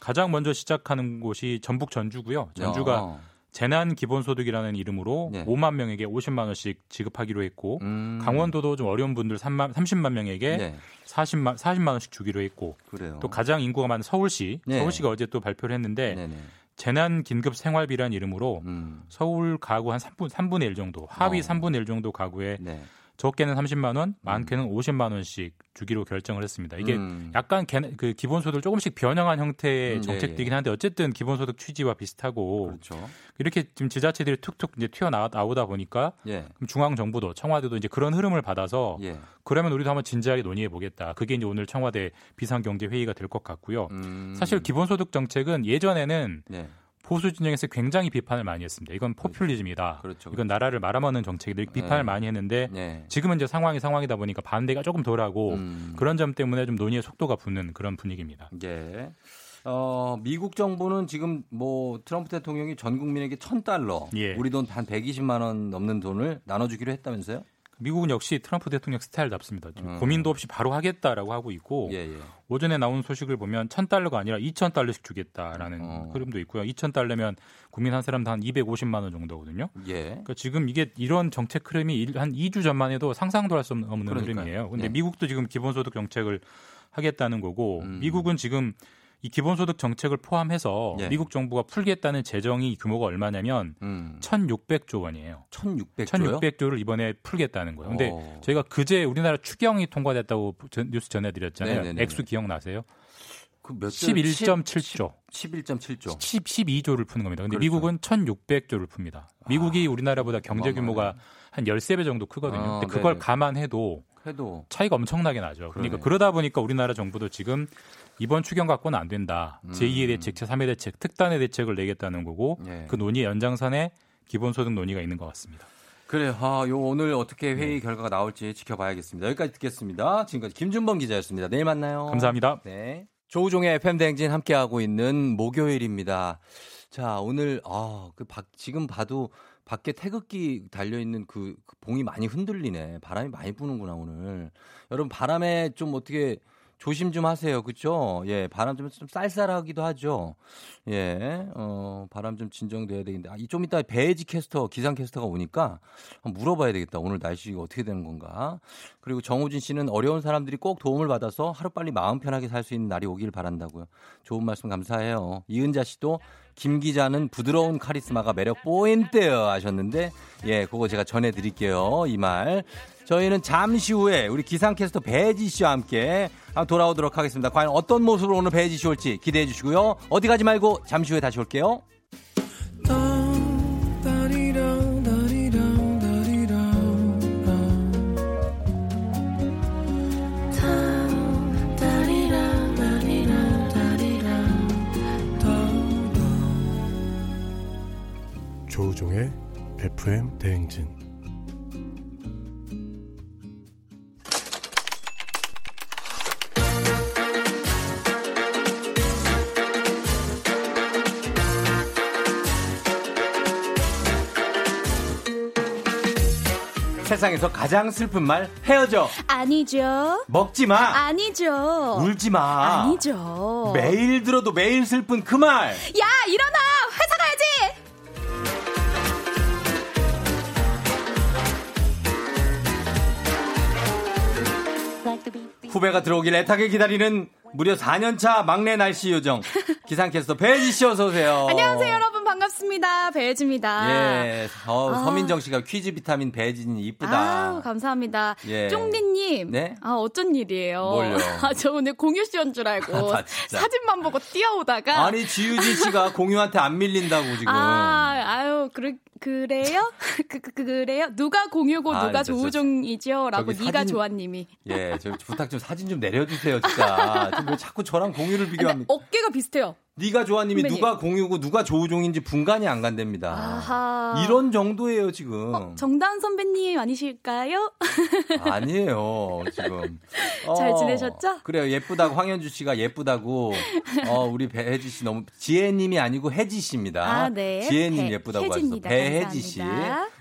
가장 먼저 시작하는 곳이 전북 전주고요. 전주가 어. 재난 기본소득이라는 이름으로 예. 오만 명에게 오십만 원씩 지급하기로 했고 음. 강원도도 좀 어려운 분들 삼만, 삼십만 명에게 예. 사십만, 사십만 원씩 주기로 했고 그래요. 또 가장 인구가 많은 서울시, 예. 서울시가 어제 또 발표를 했는데 네네. 재난 긴급 생활비라는 이름으로 음. 서울 가구 한 삼분의 일 정도, 하위 어. 삼분의 일 정도 가구에 네. 적게는 삼십만 원, 많게는 오십만 원씩 주기로 결정을 했습니다. 이게 음. 약간 그 기본소득을 조금씩 변형한 형태의 정책이긴 한데 어쨌든 기본소득 취지와 비슷하고 그렇죠. 이렇게 지금 지자체들이 툭툭 이제 튀어나오다 보니까 예. 중앙정부도 청와대도 이제 그런 흐름을 받아서 예. 그러면 우리도 한번 진지하게 논의해보겠다. 그게 이제 오늘 청와대 비상경제회의가 될 것 같고요. 음. 사실 기본소득 정책은 예전에는 예. 보수 진영에서 굉장히 비판을 많이 했습니다. 이건 포퓰리즘이다. 그렇죠, 그렇죠. 이건 나라를 말아먹는 정책이다. 비판을 네. 많이 했는데 네. 지금은 이제 상황이 상황이다 보니까 반대가 조금 덜하고 음. 그런 점 때문에 좀 논의의 속도가 붙는 그런 분위기입니다. 네. 어, 미국 정부는 지금 뭐 트럼프 대통령이 전 국민에게 천 달러, 예. 우리 돈 한 백이십만 원 넘는 돈을 나눠주기로 했다면서요? 미국은 역시 트럼프 대통령 스타일답습니다. 음. 고민도 없이 바로 하겠다라고 하고 있고 예, 예. 오전에 나온 소식을 보면 천 달러가 아니라 이천 달러씩 주겠다라는 어. 흐름도 있고요. 이천 달러면 국민 한 사람 한 이백오십만 원 정도거든요. 예. 그러니까 지금 이게 이런 정책 흐름이 한 이 주 전만 해도 상상도 할 수 없는 그러니까요. 흐름이에요. 근데 예. 미국도 지금 기본소득 정책을 하겠다는 거고 음. 미국은 지금 이 기본소득 정책을 포함해서 예. 미국 정부가 풀겠다는 재정이 규모가 얼마냐면 음. 천육백조 원이에요. 천육백조요? 천육백조를 이번에 풀겠다는 거예요. 그런데 저희가 그제 우리나라 추경이 통과됐다고 뉴스 전해드렸잖아요. 네네네네. 액수 기억나세요? 그 십일 점 칠 조. 십일 점 칠 조. 십이 조를 푸는 겁니다. 그런데 그렇죠. 미국은 천육백조를 풉니다. 미국이 아, 우리나라보다 경제 규모가 한 십삼배 정도 크거든요. 아, 근데 그걸 네네. 감안해도 해도. 차이가 엄청나게 나죠. 그러네. 그러니까 그러다 보니까 우리나라 정부도 지금 이번 추경 갖고는 안 된다. 음. 제이의 대책, 제삼의 대책, 특단의 대책을 내겠다는 거고 네. 그 논의 연장선에 기본소득 논의가 있는 것 같습니다. 그래요. 아, 요 오늘 어떻게 회의 네. 결과가 나올지 지켜봐야겠습니다. 여기까지 듣겠습니다. 지금까지 김준범 기자였습니다. 내일 만나요. 감사합니다. 네. 조우종의 에프엠 대행진 함께하고 있는 목요일입니다. 자, 오늘 아, 그 박, 지금 봐도 밖에 태극기 달려있는 그, 그 봉이 많이 흔들리네. 바람이 많이 부는구나 오늘. 여러분 바람에 좀 어떻게 조심 좀 하세요. 그렇죠? 예, 바람 좀, 좀 쌀쌀하기도 하죠. 예, 어, 바람 좀 진정돼야 되겠는데. 아, 좀 이따 배혜지 캐스터, 기상캐스터가 오니까 한번 물어봐야 되겠다. 오늘 날씨가 어떻게 되는 건가. 그리고 정우진 씨는 어려운 사람들이 꼭 도움을 받아서 하루빨리 마음 편하게 살 수 있는 날이 오길 바란다고요. 좋은 말씀 감사해요. 이은자 씨도 김 기자는 부드러운 카리스마가 매력 포인트예요 하셨는데 예, 그거 제가 전해드릴게요. 이 말. 저희는 잠시 후에 우리 기상캐스터 배혜지 씨와 함께 돌아오도록 하겠습니다. 과연 어떤 모습으로 오늘 배혜지 씨 올지 기대해 주시고요. 어디 가지 말고 잠시 후에 다시 올게요. 조우종의 에프엠 대행진 세상에서 가장 슬픈 말 헤어져 아니죠. 먹지마 아니죠. 울지마 아니죠. 매일 들어도 매일 슬픈 그 말 야 일어나 회사 가야지. 후배가 들어오길 애타게 기다리는 무려 사 년차 막내 날씨 요정 기상캐스터 배혜지 씨 어서 오세요. 안녕하세요 여러분 반갑습니다. 배혜지입니다. 예, 어, 아. 서민정 씨가 퀴즈 비타민 배혜지님 이쁘다. 아, 감사합니다. 예. 쫑디님 네? 아, 어쩐 일이에요. 뭘요? 아, 저 오늘 공유 씨인 줄 알고 아, 사진만 보고 뛰어오다가 아니 지유진 씨가 공유한테 안 밀린다고 지금. 아, 아유 그래, 그래요? 그, 그, 그래요? 누가 공유고 아, 누가 아, 조우종이죠? 라고 니가 사진... 조아님이 예, 저 부탁 좀 사진 좀 내려주세요 진짜. 왜 자꾸 저랑 공유를 비교합니까? 어깨가 비슷해요. 네가 조아님이 누가 공유고 누가 조우종인지 분간이 안 간답니다. 아하. 이런 정도예요 지금. 어, 정다은 선배님 아니실까요? 아니에요 지금. 어, 잘 지내셨죠? 그래요 예쁘다고 황현주 씨가 예쁘다고. 어, 우리 배혜지 씨 너무 지혜님이 아니고 혜지 씨입니다. 아, 네. 지혜님 배, 예쁘다고 하셨어요. 배혜지 씨.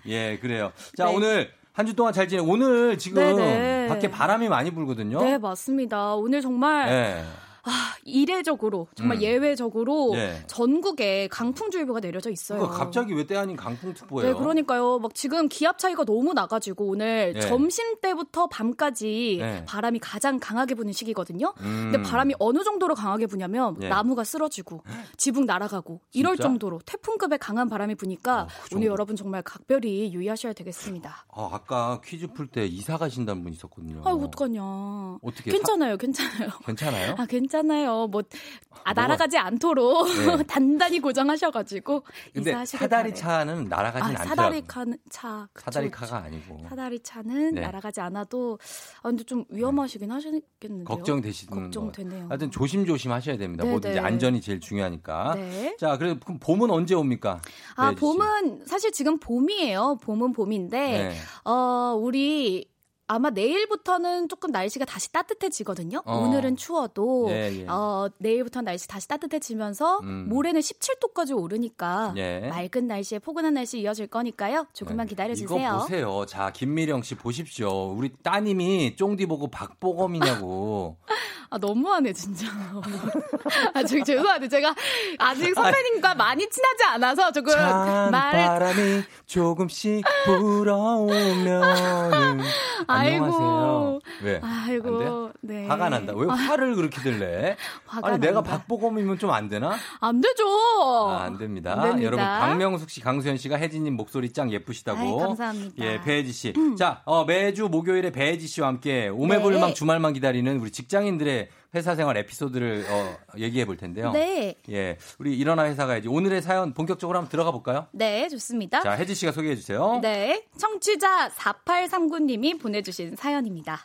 예 그래요. 자 네. 오늘. 한 주 동안 잘 지내. 오늘 지금 네네. 밖에 바람이 많이 불거든요. 네, 맞습니다. 오늘 정말 네. 아, 이례적으로 정말 음. 예외적으로 네. 전국에 강풍주의보가 내려져 있어요. 그러니까 갑자기 왜 때 아닌 강풍특보예요? 네, 그러니까요. 막 지금 기압 차이가 너무 나가지고 오늘 네. 점심 때부터 밤까지 네. 바람이 가장 강하게 부는 시기거든요. 음. 근데 바람이 어느 정도로 강하게 부냐면 네. 나무가 쓰러지고 지붕 날아가고 이럴 진짜? 정도로 태풍급의 강한 바람이 부니까 어, 그 오늘 여러분 정말 각별히 유의하셔야 되겠습니다. 아, 아까 퀴즈 풀 때 이사 가신다는 분이 있었거든요. 아유, 어떡하냐. 어떻게 괜찮아요, 사... 괜찮아요. 괜찮아요? 아, 괜찮아요. 잖아요. 뭐 아, 날아가지 뭐가... 않도록 네. 단단히 고정하셔가지고 근데 사다리 차는 날아가진 않더라고요. 사다리 카는 차 그쵸, 사다리 카가 아니고 사다리 차는 네. 날아가지 않아도 아, 근데 좀 위험하시긴 네. 하시겠는데요. 걱정되시는 걱정되네요. 하여튼 조심조심 하셔야 됩니다. 네네. 뭐든지 안전이 제일 중요하니까. 네. 자, 그래서 그럼 봄은 언제 옵니까? 아 봄은 사실 지금 봄이에요. 봄은 봄인데 네. 어 우리 아마 내일부터는 조금 날씨가 다시 따뜻해지거든요. 어. 오늘은 추워도 예, 예. 어, 내일부터는 날씨 다시 따뜻해지면서 음. 모레는 십칠 도까지 오르니까 예. 맑은 날씨에 포근한 날씨 이어질 거니까요. 조금만 네. 기다려주세요. 이거 보세요. 자, 김미령 씨 보십시오. 우리 따님이 쫑디 보고 박보검이냐고. 아, 너무하네 진짜. 아, 저, 죄송한데 제가 아직 선배님과 많이 친하지 않아서 조금 말을. 바람이 조금씩 불어오면. 안녕하세요. 아이고. 왜? 아이고. 네. 화가 난다. 왜 화를 그렇게 들래? 화가 아니 난다. 내가 박보검이면 좀 안 되나? 안 되죠. 아, 안 됩니다. 안 됩니다. 여러분 박명숙 씨, 강수현 씨가 혜진님 목소리 짱 예쁘시다고. 아이, 감사합니다. 예, 배혜지 씨. 음. 자, 어, 매주 목요일에 배혜지 씨와 함께 오매불망 네. 주말만 기다리는 우리 직장인들의 회사 생활 에피소드를 어, 얘기해 볼 텐데요. 네. 예, 우리 일어나 회사 가야지. 오늘의 사연 본격적으로 한번 들어가 볼까요? 네, 좋습니다. 자, 혜지 씨가 소개해 주세요. 네, 청취자 사팔삼구 님이 보내주신 사연입니다.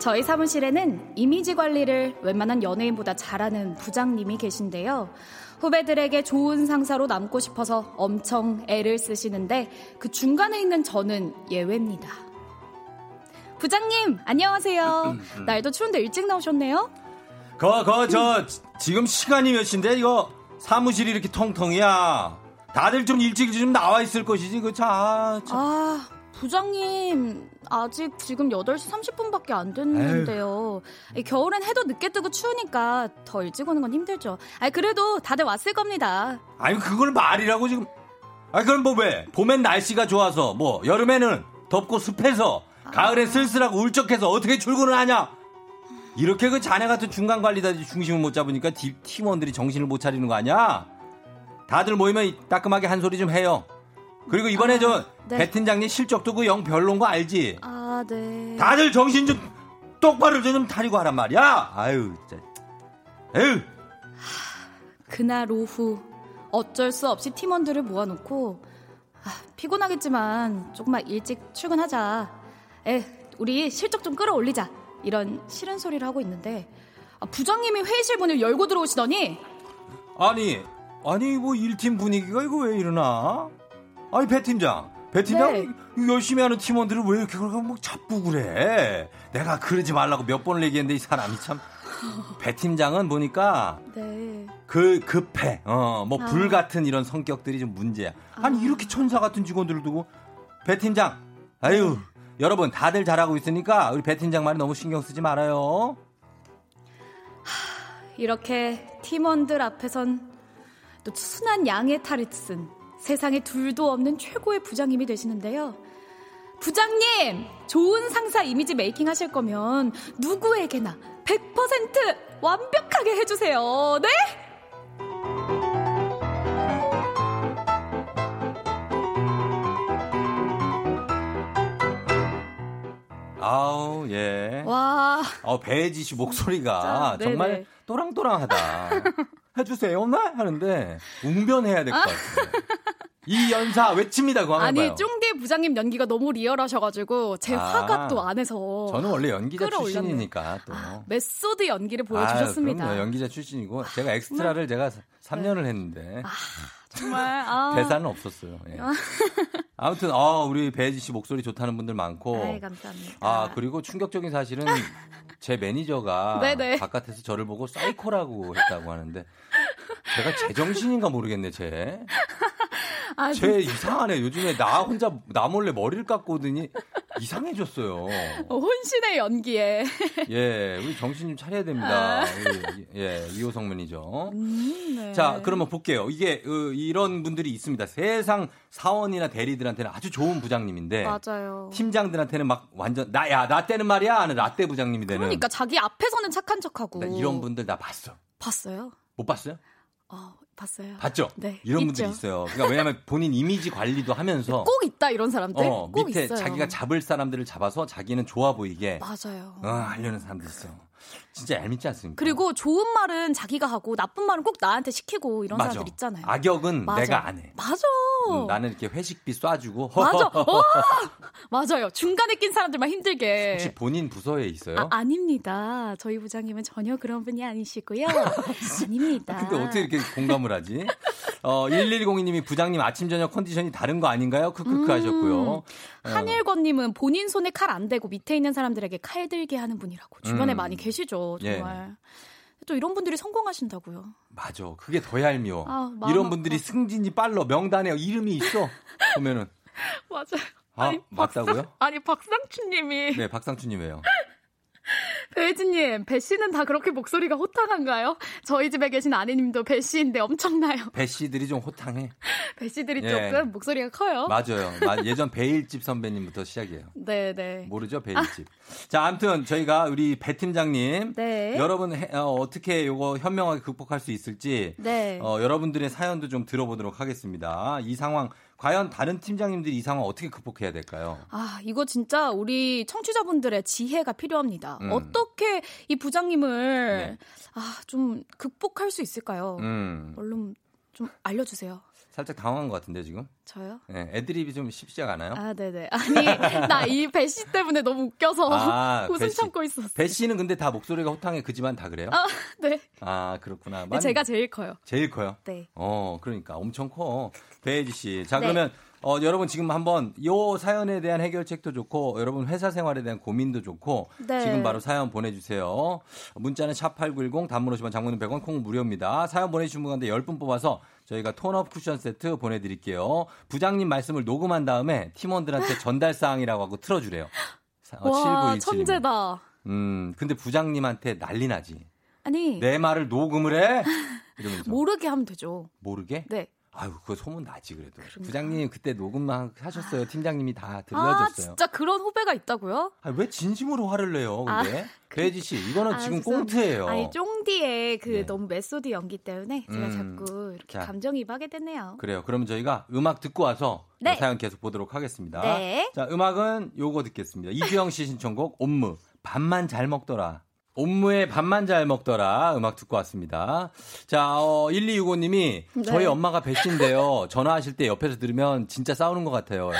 저희 사무실에는 이미지 관리를 웬만한 연예인보다 잘하는 부장님이 계신데요. 후배들에게 좋은 상사로 남고 싶어서 엄청 애를 쓰시는데 그 중간에 있는 저는 예외입니다. 부장님, 안녕하세요. 음, 음. 날도 추운데 일찍 나오셨네요. 거, 거, 저 음. 지금 시간이 몇 시인데 이거 사무실이 이렇게 통통이야. 다들 좀 일찍 좀 나와 있을 것이지. 그 자, 자. 아, 부장님 아직 지금 여덟 시 삼십 분밖에 안 됐는데요. 에이. 겨울엔 해도 늦게 뜨고 추우니까 더 일찍 오는 건 힘들죠. 아니, 그래도 다들 왔을 겁니다. 아니, 그걸 말이라고 지금. 아니, 그럼 뭐 왜? 봄엔 날씨가 좋아서, 뭐 여름에는 덥고 습해서, 아. 가을엔 쓸쓸하고 울적해서 어떻게 출근을 하냐? 이렇게 그 자네 같은 중간 관리자들이 중심을 못 잡으니까 팀원들이 정신을 못 차리는 거 아니야? 다들 모이면 따끔하게 한 소리 좀 해요. 그리고 이번에 아, 저 네. 배 팀장님 실적도 그 영 별론 거 알지? 아, 네. 다들 정신 좀 똑바로 좀 차리고 하란 말이야. 아유, 진짜. 에휴. 그날 오후 어쩔 수 없이 팀원들을 모아놓고 아, 피곤하겠지만 조금만 일찍 출근하자. 에, 우리 실적 좀 끌어올리자. 이런 싫은 소리를 하고 있는데 아, 부장님이 회의실 문을 열고 들어오시더니 아니, 아니 뭐 일 팀 분위기가 이거 왜 이러나? 아니, 배 팀장, 배 팀장, 네. 열심히 하는 팀원들을 왜 이렇게 그렇게 막 자꾸 그래? 내가 그러지 말라고 몇 번을 얘기했는데 이 사람이 참. 배 팀장은 보니까 네. 그 급해, 어, 뭐 불 같은 이런 성격들이 좀 문제야. 아니, 이렇게 천사 같은 직원들을 두고 배 팀장, 아유, 여러분 다들 잘하고 있으니까 우리 배 팀장 말에 너무 신경 쓰지 말아요. 이렇게 팀원들 앞에선 또 순한 양의 탈을 쓴. 세상에 둘도 없는 최고의 부장님이 되시는데요. 부장님, 좋은 상사 이미지 메이킹 하실 거면 누구에게나 백 퍼센트 완벽하게 해주세요. 네? 아우, 예. 와. 어, 배혜지 씨 목소리가 진짜, 정말 또랑또랑하다. 해주세요, 나? 하는데 웅변해야 될 것 같아요. 이 연사 외칩니다. 그 아니, 쫑디 부장님 연기가 너무 리얼하셔가지고 제 아, 화가 또 안에서 저는 원래 연기자 끌어올렸네. 출신이니까 또 아, 메소드 연기를 보여주셨습니다. 아, 그럼요. 연기자 출신이고 제가 엑스트라를 제가 삼 년을 네. 했는데 아, 정말 아. 대사는 없었어요. 예. 아무튼 아, 우리 배혜지 씨 목소리 좋다는 분들 많고 아이, 감사합니다. 아, 그리고 충격적인 사실은 제 매니저가 네네. 바깥에서 저를 보고 사이코라고 했다고 하는데 제가 제정신인가 모르겠네. 제 아, 쟤 이상하네. 요즘에 나 혼자 나 몰래 머리를 깎고 오더니 이상해졌어요. 어, 혼신의 연기에. 예, 우리 정신 좀 차려야 됩니다. 아. 예, 이호성 매니저. 음, 네. 자, 그러면 볼게요. 이게 으, 이런 분들이 있습니다. 세상 사원이나 대리들한테는 아주 좋은 부장님인데, 맞아요. 팀장들한테는 막 완전 나야 나 때는 말이야 하는 라떼 부장님이 되는. 그러니까 자기 앞에서는 착한 척하고. 이런 분들 나 봤어. 봤어요? 못 봤어요? 어. 봤어요. 봤죠? 네. 이런 있죠. 분들이 있어요. 그러니까 왜냐하면 본인 이미지 관리도 하면서 꼭 있다 이런 사람들. 어, 꼭 밑에 있어요. 자기가 잡을 사람들을 잡아서 자기는 좋아 보이게. 맞아요. 어, 하려는 사람들 있어요. 진짜 얄밉지 않습니까? 그리고 좋은 말은 자기가 하고 나쁜 말은 꼭 나한테 시키고 이런 맞아. 사람들 있잖아요. 악역은 맞아. 내가 안 해. 맞아. 음, 나는 이렇게 회식비 쏴주고. 맞아. 맞아요. 중간에 낀 사람들만 힘들게. 혹시 본인 부서에 있어요? 아, 아닙니다. 저희 부장님은 전혀 그런 분이 아니시고요. 아닙니다. 근데 어떻게 이렇게 공감을 하지? 어, 일일공이 님이 부장님 아침 저녁 컨디션이 다른 거 아닌가요? 크크크 음, 하셨고요. 한일권님은 본인 손에 칼 안 대고 밑에 있는 사람들에게 칼 들게 하는 분이라고 주변에 음. 많이 계시죠. 정말. 예. 또 이런 분들이 성공하신다고요. 맞아. 그게 더 얄미워. 아, 이런 분들이 아파. 승진이 빨러 명단에 이름이 있어. 보면은. 맞아요. 아, 아니, 맞다고요? 박상, 아니 박상춘님이. 네, 박상춘님 왜요? 배혜지님, 배 씨는 다 그렇게 목소리가 호탕한가요? 저희 집에 계신 아내님도 배 씨인데 엄청나요. 배 씨들이 좀 호탕해. 배 씨들이 예. 조금 목소리가 커요. 맞아요. 예전 배일집 선배님부터 시작이에요. 네네. 모르죠, 배일집. 아. 자, 아무튼 저희가 우리 배 팀장님, 네. 여러분 어, 어떻게 이거 현명하게 극복할 수 있을지, 네. 어, 여러분들의 사연도 좀 들어보도록 하겠습니다. 이 상황. 과연 다른 팀장님들이 이 상황 어떻게 극복해야 될까요? 아, 이거 진짜 우리 청취자분들의 지혜가 필요합니다. 음. 어떻게 이 부장님을 네. 아, 좀 극복할 수 있을까요? 음. 얼른 좀 알려주세요. 살짝 당황한 것 같은데 지금? 저요? 네, 애드립이 좀 쉽지 않아요? 아, 네네. 아니, 나 이 배씨 때문에 너무 웃겨서 아, 웃음 배씨. 참고 있었어요. 배씨는 근데 다 목소리가 호탕해 그지만 다 그래요? 아, 네. 아, 그렇구나. 많이... 제가 제일 커요. 제일 커요? 네. 어, 그러니까 엄청 커. 배혜지 씨. 자, 네. 그러면 어, 여러분 지금 한번 이 사연에 대한 해결책도 좋고 여러분 회사 생활에 대한 고민도 좋고 네. 지금 바로 사연 보내주세요. 문자는 샵팔구일공 단문 오십 원 장문 백 원 콩 무료입니다. 사연 보내주신 분 가운데 열 분 뽑아서 저희가 톤업 쿠션 세트 보내드릴게요. 부장님 말씀을 녹음한 다음에 팀원들한테 전달사항이라고 하고 틀어주래요. 와, 천재다. 음, 근데 부장님한테 난리 나지. 아니. 내 말을 녹음을 해? 이러면서. 모르게 하면 되죠. 모르게? 네. 아유, 그거 소문 나지 그래도. 그런가? 부장님 그때 녹음만 하셨어요. 팀장님이 다 들려줬어요. 아, 진짜 그런 후배가 있다고요? 아니, 왜 진심으로 화를 내요, 근데? 아, 그... 배지 씨, 이거는 아, 지금 꽁트예요. 아니, 쫑디의 그 네. 너무 메소디 연기 때문에 제가 음, 자꾸 이렇게 자, 감정이입하게 됐네요. 그래요. 그러면 저희가 음악 듣고 와서 네. 사연 계속 보도록 하겠습니다. 네. 자, 음악은 요거 듣겠습니다. 이규영 씨 신청곡 옴므 밥만 잘 먹더라. 옴므의 밥만 잘 먹더라 음악 듣고 왔습니다. 자, 어, 일이육오 님이 네. 저희 엄마가 배씨인데요. 전화하실 때 옆에서 들으면 진짜 싸우는 것 같아요.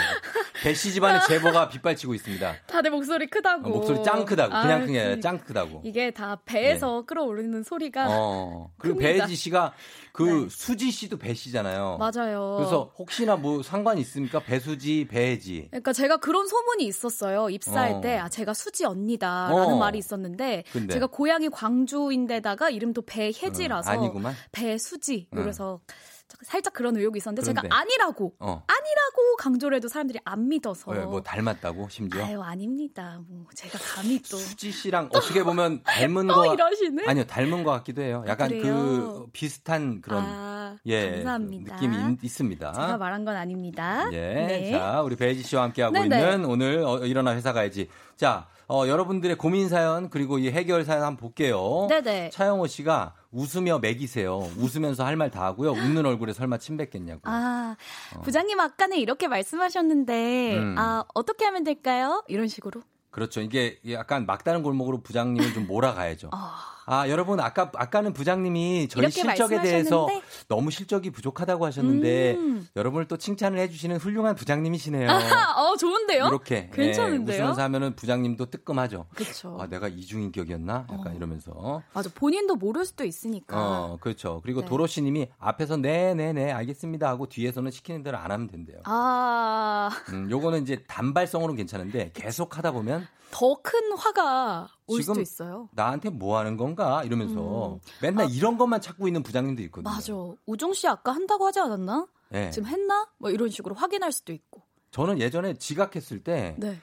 배씨 집안의 제보가 빗발치고 있습니다. 다들 목소리 크다고. 어, 목소리 짱 크다고. 그냥 아, 그냥 짱 크다고. 이게 다 배에서 네. 끌어오르는 소리가. 어, 그리고 배혜지 씨가 그 네. 수지 씨도 배씨잖아요. 맞아요. 그래서 혹시나 뭐 상관이 있습니까? 배수지, 배혜지. 그러니까 제가 그런 소문이 있었어요. 입사할 어. 때 아, 제가 수지 언니다라는 어. 말이 있었는데. 그 네. 제가 고향이 광주인데다가 이름도 배혜지라서 아니구만. 배수지 그래서 응. 살짝 그런 의혹이 있었는데 그런데. 제가 아니라고 어. 아니라고 강조를 해도 사람들이 안 믿어서 왜, 뭐 닮았다고 심지어? 아유 아닙니다. 뭐 제가 감히 또 수지 씨랑 어떻게 보면 닮은 거 이러시네? 아니요 닮은 거 같기도 해요. 약간 그래요? 그 비슷한 그런 아, 예 감사합니다. 느낌이 있습니다. 제가 말한 건 아닙니다. 예, 네. 자 우리 배혜지 씨와 함께 하고 있는 오늘 어, 일어나 회사 가야지. 자. 어, 여러분들의 고민 사연 그리고 이 해결 사연 한번 볼게요. 네네. 차영호 씨가 웃으며 먹이세요. 웃으면서 할 말 다 하고요. 웃는 얼굴에 설마 침 뱉겠냐고. 아, 어. 부장님 아까는 이렇게 말씀하셨는데 음. 아, 어떻게 하면 될까요? 이런 식으로. 그렇죠. 이게 약간 막다른 골목으로 부장님을 좀 몰아가야죠. 어. 아, 여러분 아까 아까는 부장님이 저희 실적에 대해서 너무 실적이 부족하다고 하셨는데 음. 여러분을 또 칭찬을 해주시는 훌륭한 부장님이시네요. 아하, 어, 좋은데요? 이렇게 괜찮은데요? 예, 웃으면서 하면은 부장님도 뜨끔하죠. 그렇죠. 아, 내가 이중인격이었나? 약간 어. 이러면서. 맞아, 본인도 모를 수도 있으니까. 어, 그렇죠. 그리고 네. 도로시님이 앞에서 네네네 알겠습니다 하고 뒤에서는 시키는 대로 안 하면 된대요. 아, 음, 요거는 이제 단발성으로는 괜찮은데 계속 하다 보면. 더 큰 화가 올 수도 있어요. 나한테 뭐 하는 건가 이러면서 음. 맨날 아, 이런 것만 찾고 있는 부장님도 있거든요. 맞아. 우종 씨 아까 한다고 하지 않았나? 네. 지금 했나? 뭐 이런 식으로 확인할 수도 있고. 저는 예전에 지각했을 때 네.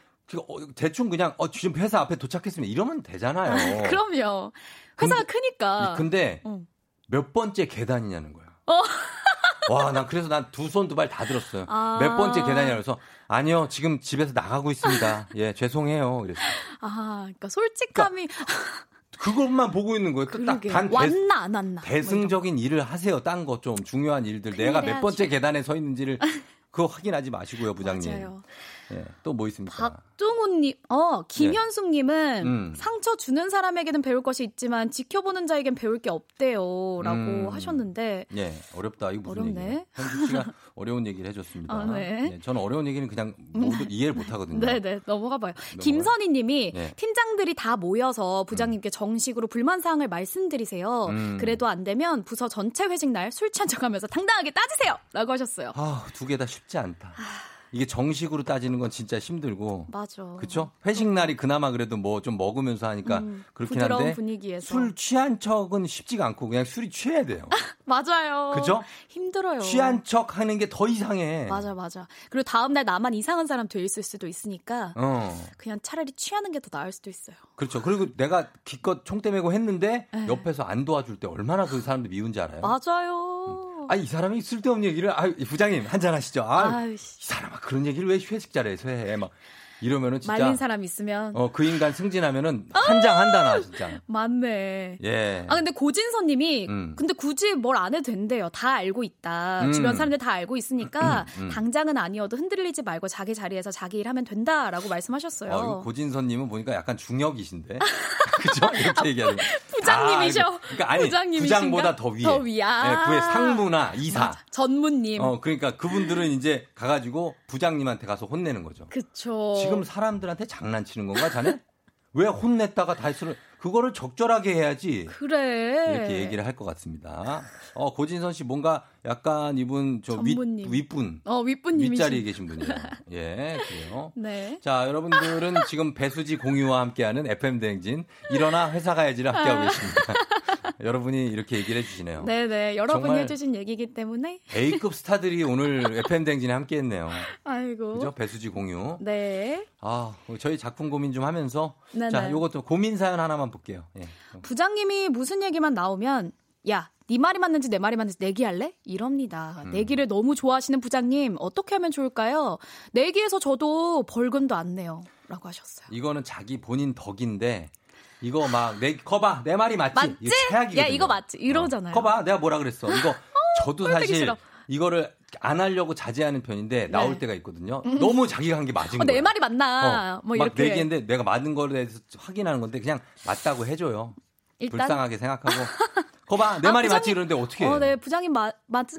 대충 그냥 어, 지금 회사 앞에 도착했으면 이러면 되잖아요. 그럼요. 회사가 근데, 크니까. 근데 응. 몇 번째 계단이냐는 거야. 어. 와, 난 그래서 난 두 손 두 발 다 들었어요. 아~ 몇 번째 계단이라 그래서 아니요, 지금 집에서 나가고 있습니다. 예, 죄송해요. 이랬어요. 아, 그러니까 솔직함이 그러니까 그것만 보고 있는 거예요. 딱 단 왔나 안 왔나. 대승적인 일을 하세요. 딴 거 좀 중요한 일들 내가 몇 번째 계단에 서 있는지를 그거 확인하지 마시고요, 부장님. 맞아요. 예. 또 뭐 있습니까? 박종훈님, 어 김현숙님은 예. 음. 상처 주는 사람에게는 배울 것이 있지만 지켜보는 자에겐 배울 게 없대요라고 음. 하셨는데, 예 어렵다 이거 무슨 얘기예요? 현숙 씨가 어려운 얘기를 해줬습니다. 아, 네. 예. 저는 어려운 얘기는 그냥 모두 이해를 못 하거든요. 네네 넘어가봐요. 김선희님이 예. 팀장들이 다 모여서 부장님께 음. 정식으로 불만 사항을 말씀드리세요. 음. 그래도 안 되면 부서 전체 회식 날 술 취한 척하면서 당당하게 따지세요라고 하셨어요. 아 두 개 다 쉽지 않다. 이게 정식으로 따지는 건 진짜 힘들고, 맞아. 그렇죠? 회식 날이 그나마 그래도 뭐 좀 먹으면서 하니까 음, 그렇긴 한데 분위기에서. 술 취한 척은 쉽지가 않고 그냥 술이 취해야 돼요. 맞아요. 그죠? 힘들어요. 취한 척 하는 게 더 이상해. 맞아, 맞아. 그리고 다음 날 나만 이상한 사람 돼 있을 수도 있으니까 어. 그냥 차라리 취하는 게 더 나을 수도 있어요. 그렇죠. 그리고 내가 기껏 총대 메고 했는데 네. 옆에서 안 도와줄 때 얼마나 그 사람들 미운지 알아요? 맞아요. 음. 아, 이 사람이 쓸데없는 얘기를, 아, 부장님 한잔 하시죠. 아, 이 사람아 그런 얘기를 왜 회식 자리에서 해? 막 이러면은 진짜 말린 사람 있으면 어, 그 인간 승진하면은 한 장 한다 나 진짜. 맞네. 예. 아 근데 고진서님이 음. 근데 굳이 뭘 안 해도 된대요. 다 알고 있다. 음. 주변 사람들 다 알고 있으니까 음, 음, 음. 당장은 아니어도 흔들리지 말고 자기 자리에서 자기 일하면 된다라고 말씀하셨어요. 어, 고진서님은 보니까 약간 중역이신데. 그죠? 이렇게 얘기하는. 부장님이셔. 아, 그러니까 아니, 부장님이신가? 부장보다 더 위에. 더 위야. 네, 상무나 이사. 전무님. 어, 그러니까 그분들은 이제 가가지고 부장님한테 가서 혼내는 거죠. 그쵸. 지금 사람들한테 장난치는 건가, 자네? 왜 혼냈다가 다시 그거를 적절하게 해야지. 그래. 이렇게 얘기를 할 것 같습니다. 어, 고진선 씨 뭔가 약간 이분 저 윗, 윗분. 어, 윗분님이 윗자리에 계신 분이에요. 예, 그래요. 네. 자, 여러분들은 지금 배수지 공유와 함께하는 에프엠 대행진 일어나 회사 가야지를 함께하고 계십니다. 여러분이 이렇게 얘기를 해주시네요. 네네. 여러분이 해주신 얘기이기 때문에. A급 스타들이 오늘 에프엠 대행진에 함께했네요. 아이고. 그죠? 배수지 공유. 네. 아, 저희 작품 고민 좀 하면서. 네네. 자, 요것도 고민 사연 하나만 볼게요. 예. 부장님이 무슨 얘기만 나오면 야, 네 말이 맞는지 내 말이 맞는지 내기할래? 이럽니다. 음. 내기를 너무 좋아하시는 부장님 어떻게 하면 좋을까요? 내기에서 저도 벌금도 안 내요. 라고 하셨어요. 이거는 자기 본인 덕인데 이거 막 내 거봐 내 말이 맞지? 맞지? 이거 야 이거 맞지? 이러잖아요. 어, 거봐 내가 뭐라 그랬어. 이거 어, 저도 사실 이거를 안 하려고 자제하는 편인데 나올 네. 때가 있거든요. 음. 너무 자기가 한 게 맞은 어, 거예요. 내 말이 맞나? 어, 뭐 막 이렇게. 내기인데 내가 맞는 거에 대해서 확인하는 건데 그냥 맞다고 해줘요. 일단... 불쌍하게 생각하고 거봐 내 아, 말이 부장님, 맞지 이러는데 어떻게 해요? 어, 네 부장님 맞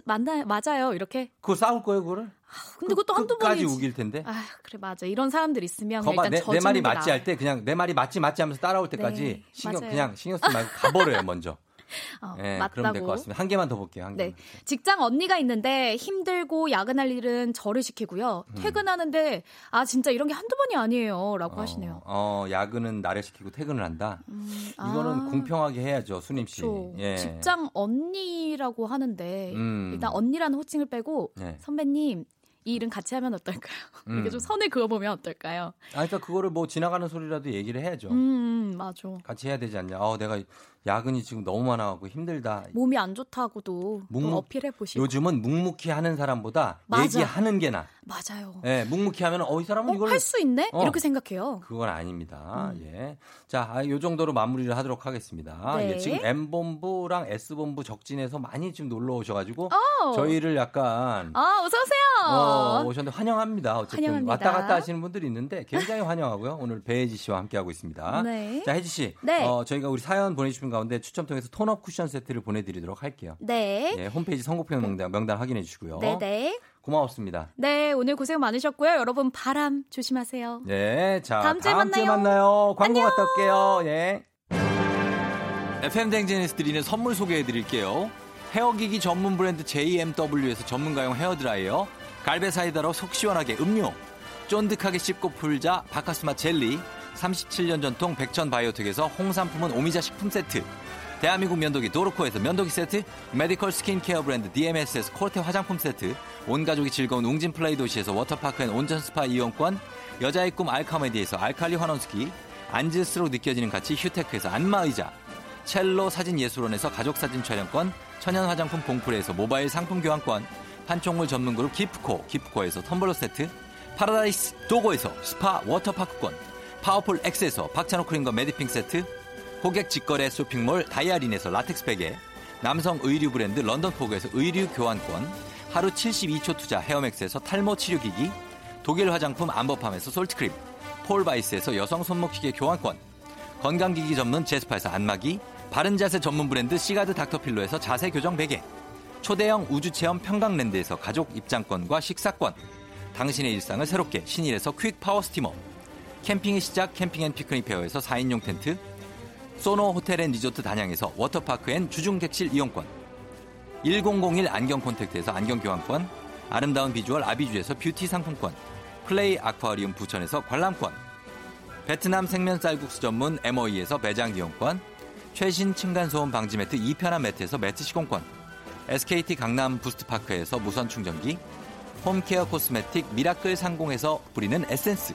맞나 맞아요 이렇게. 그거 싸울 거예요 그거를? 아, 근데 그것도 한두 번이지. 끝까지 우길 텐데. 아, 그래 맞아. 이런 사람들 있으면 거봐, 일단 내, 내 말이 맞지 할 때 그냥 내 말이 맞지 맞지 하면서 따라올 때까지 네, 신경 맞아요. 그냥 신경 쓰지 말고 가버려요 먼저. 어, 네, 맞다고. 그럼 될 것 같습니다. 한 개만 더 볼게요. 한 네. 개만. 직장 언니가 있는데 힘들고 야근할 일은 저를 시키고요. 음. 퇴근하는데 아 진짜 이런 게 한두 번이 아니에요라고 어, 하시네요. 어 야근은 나를 시키고 퇴근을 한다. 음, 이거는 아, 공평하게 해야죠, 수님 씨. 예. 직장 언니라고 하는데 음. 일단 언니라는 호칭을 빼고 네. 선배님. 이 일은 같이 하면 어떨까요? 음. 이게 좀 선을 그어보면 어떨까요? 아, 그러니까 그거를 뭐 지나가는 소리라도 얘기를 해야죠. 음, 맞아. 같이 해야 되지 않냐? 아, 내가 야근이 지금 너무 많아가고 힘들다. 몸이 안 좋다고도 묵묵, 어필해 보시고. 요즘은 묵묵히 하는 사람보다 맞아. 얘기하는 게 나. 맞아요. 예, 묵묵히 하면 어, 이 사람은 어, 이걸 할 수 있네? 어, 이렇게 생각해요. 그건 아닙니다. 음. 예, 자, 아, 요 정도로 마무리를 하도록 하겠습니다. 네. 예, 지금 M 본부랑 S 본부 적진에서 많이 지금 놀러 오셔가지고 오. 저희를 약간 아, 어서 오세요. 어, 어, 오셨는데 환영합니다. 어쨌든 환영합니다. 왔다 갔다 하시는 분들이 있는데 굉장히 환영하고요. 오늘 배혜지 씨와 함께하고 있습니다. 네. 자, 혜지 씨. 네. 어, 저희가 우리 사연 보내주신 가운데 추첨 통해서 톤업 쿠션 세트를 보내드리도록 할게요. 네. 네 홈페이지 선곡표 명단, 명단 확인해 주시고요. 네네. 고마웠습니다. 네. 오늘 고생 많으셨고요. 여러분 바람 조심하세요. 네. 자, 다음 주에, 다음 주에 만나요. 만나요. 광고 안녕. 갔다 올게요. 예. 에프엠 댕제니스 드리는 선물 소개해 드릴게요. 헤어기기 전문 브랜드 제이엠더블유에서 전문가용 헤어드라이어. 갈베사이다로 속 시원하게 음료, 쫀득하게 씹고 풀자 바카스마 젤리, 삼십칠 년 전통 백천바이오텍에서 홍삼품은 오미자 식품세트, 대한민국 면도기 도르코에서 면도기 세트, 메디컬 스킨케어 브랜드 디엠에스에서 콜테 화장품 세트, 온가족이 즐거운 웅진플레이 도시에서 워터파크 앤 온천스파 이용권, 여자의 꿈 알카메디에서 알칼리 환원수기, 앉을수록 느껴지는 가치 휴테크에서 안마의자, 첼로 사진예술원에서 가족사진 촬영권, 천연화장품 봉프레에서 모바일 상품 교환권, 판촉물 전문그룹 기프코, 기프코에서 텀블러 세트, 파라다이스 도고에서 스파 워터파크권, 파워풀 X에서 박찬호 크림과 메디핑 세트, 고객 직거래 쇼핑몰 다이아린에서 라텍스 베개, 남성 의류 브랜드 런던포그에서 의류 교환권, 하루 칠십이 초 투자 헤어맥스에서 탈모 치료기기, 독일 화장품 안버팜에서 솔트크림, 폴바이스에서 여성 손목시계 교환권, 건강기기 전문 제스파에서 안마기, 바른자세 전문 브랜드 시가드 닥터필로에서 자세 교정 베개, 초대형 우주체험 평강랜드에서 가족 입장권과 식사권, 당신의 일상을 새롭게 신일에서 퀵 파워 스티머, 캠핑의 시작 캠핑앤피크닉페어에서 사인용 텐트, 소노 호텔 앤 리조트 단양에서 워터파크 앤 주중객실 이용권, 천일 안경 콘택트에서 안경 교환권, 아름다운 비주얼 아비주에서 뷰티 상품권, 플레이 아쿠아리움 부천에서 관람권, 베트남 생면 쌀국수 전문 엠오이에서 매장 이용권, 최신 층간소음 방지 매트 이편한 매트에서 매트 시공권, 에스케이티 강남 부스트파크에서 무선 충전기, 홈케어 코스메틱 미라클 상공에서 뿌리는 에센스,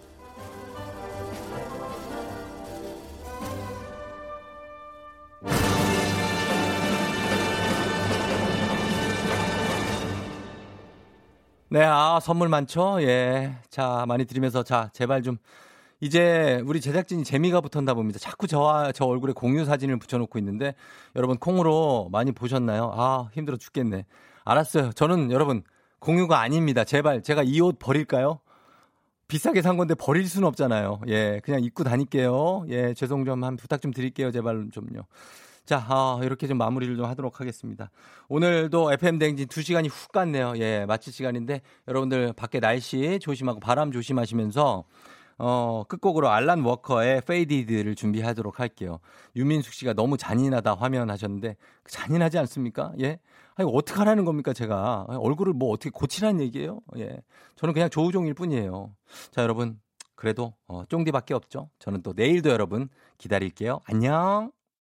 네, 아, 선물 많죠? 예. 자, 많이 드리면서, 자, 제발 좀. 이제 우리 제작진이 재미가 붙었나 봅니다. 자꾸 저와 저 얼굴에 공유 사진을 붙여놓고 있는데, 여러분, 콩으로 많이 보셨나요? 아, 힘들어 죽겠네. 알았어요. 저는 여러분, 공유가 아닙니다. 제발, 제가 이 옷 버릴까요? 비싸게 산 건데 버릴 수는 없잖아요. 예, 그냥 입고 다닐게요. 예, 죄송 좀 한 부탁 좀 드릴게요. 제발 좀요. 자, 아, 이렇게 좀 마무리를 좀 하도록 하겠습니다. 오늘도 에프엠 대행진 두 시간이 훅 갔네요. 예, 마칠 시간인데 여러분들 밖에 날씨 조심하고 바람 조심하시면서 어, 끝곡으로 알란 워커의 페이디드를 준비하도록 할게요. 유민숙 씨가 너무 잔인하다 화면 하셨는데 잔인하지 않습니까? 예. 아니, 어떡하라는 겁니까, 제가. 얼굴을 뭐 어떻게 고치라는 얘기예요? 예. 저는 그냥 조우종일 뿐이에요. 자, 여러분. 그래도 어, 쫑디밖에 없죠. 저는 또 내일도 여러분 기다릴게요. 안녕.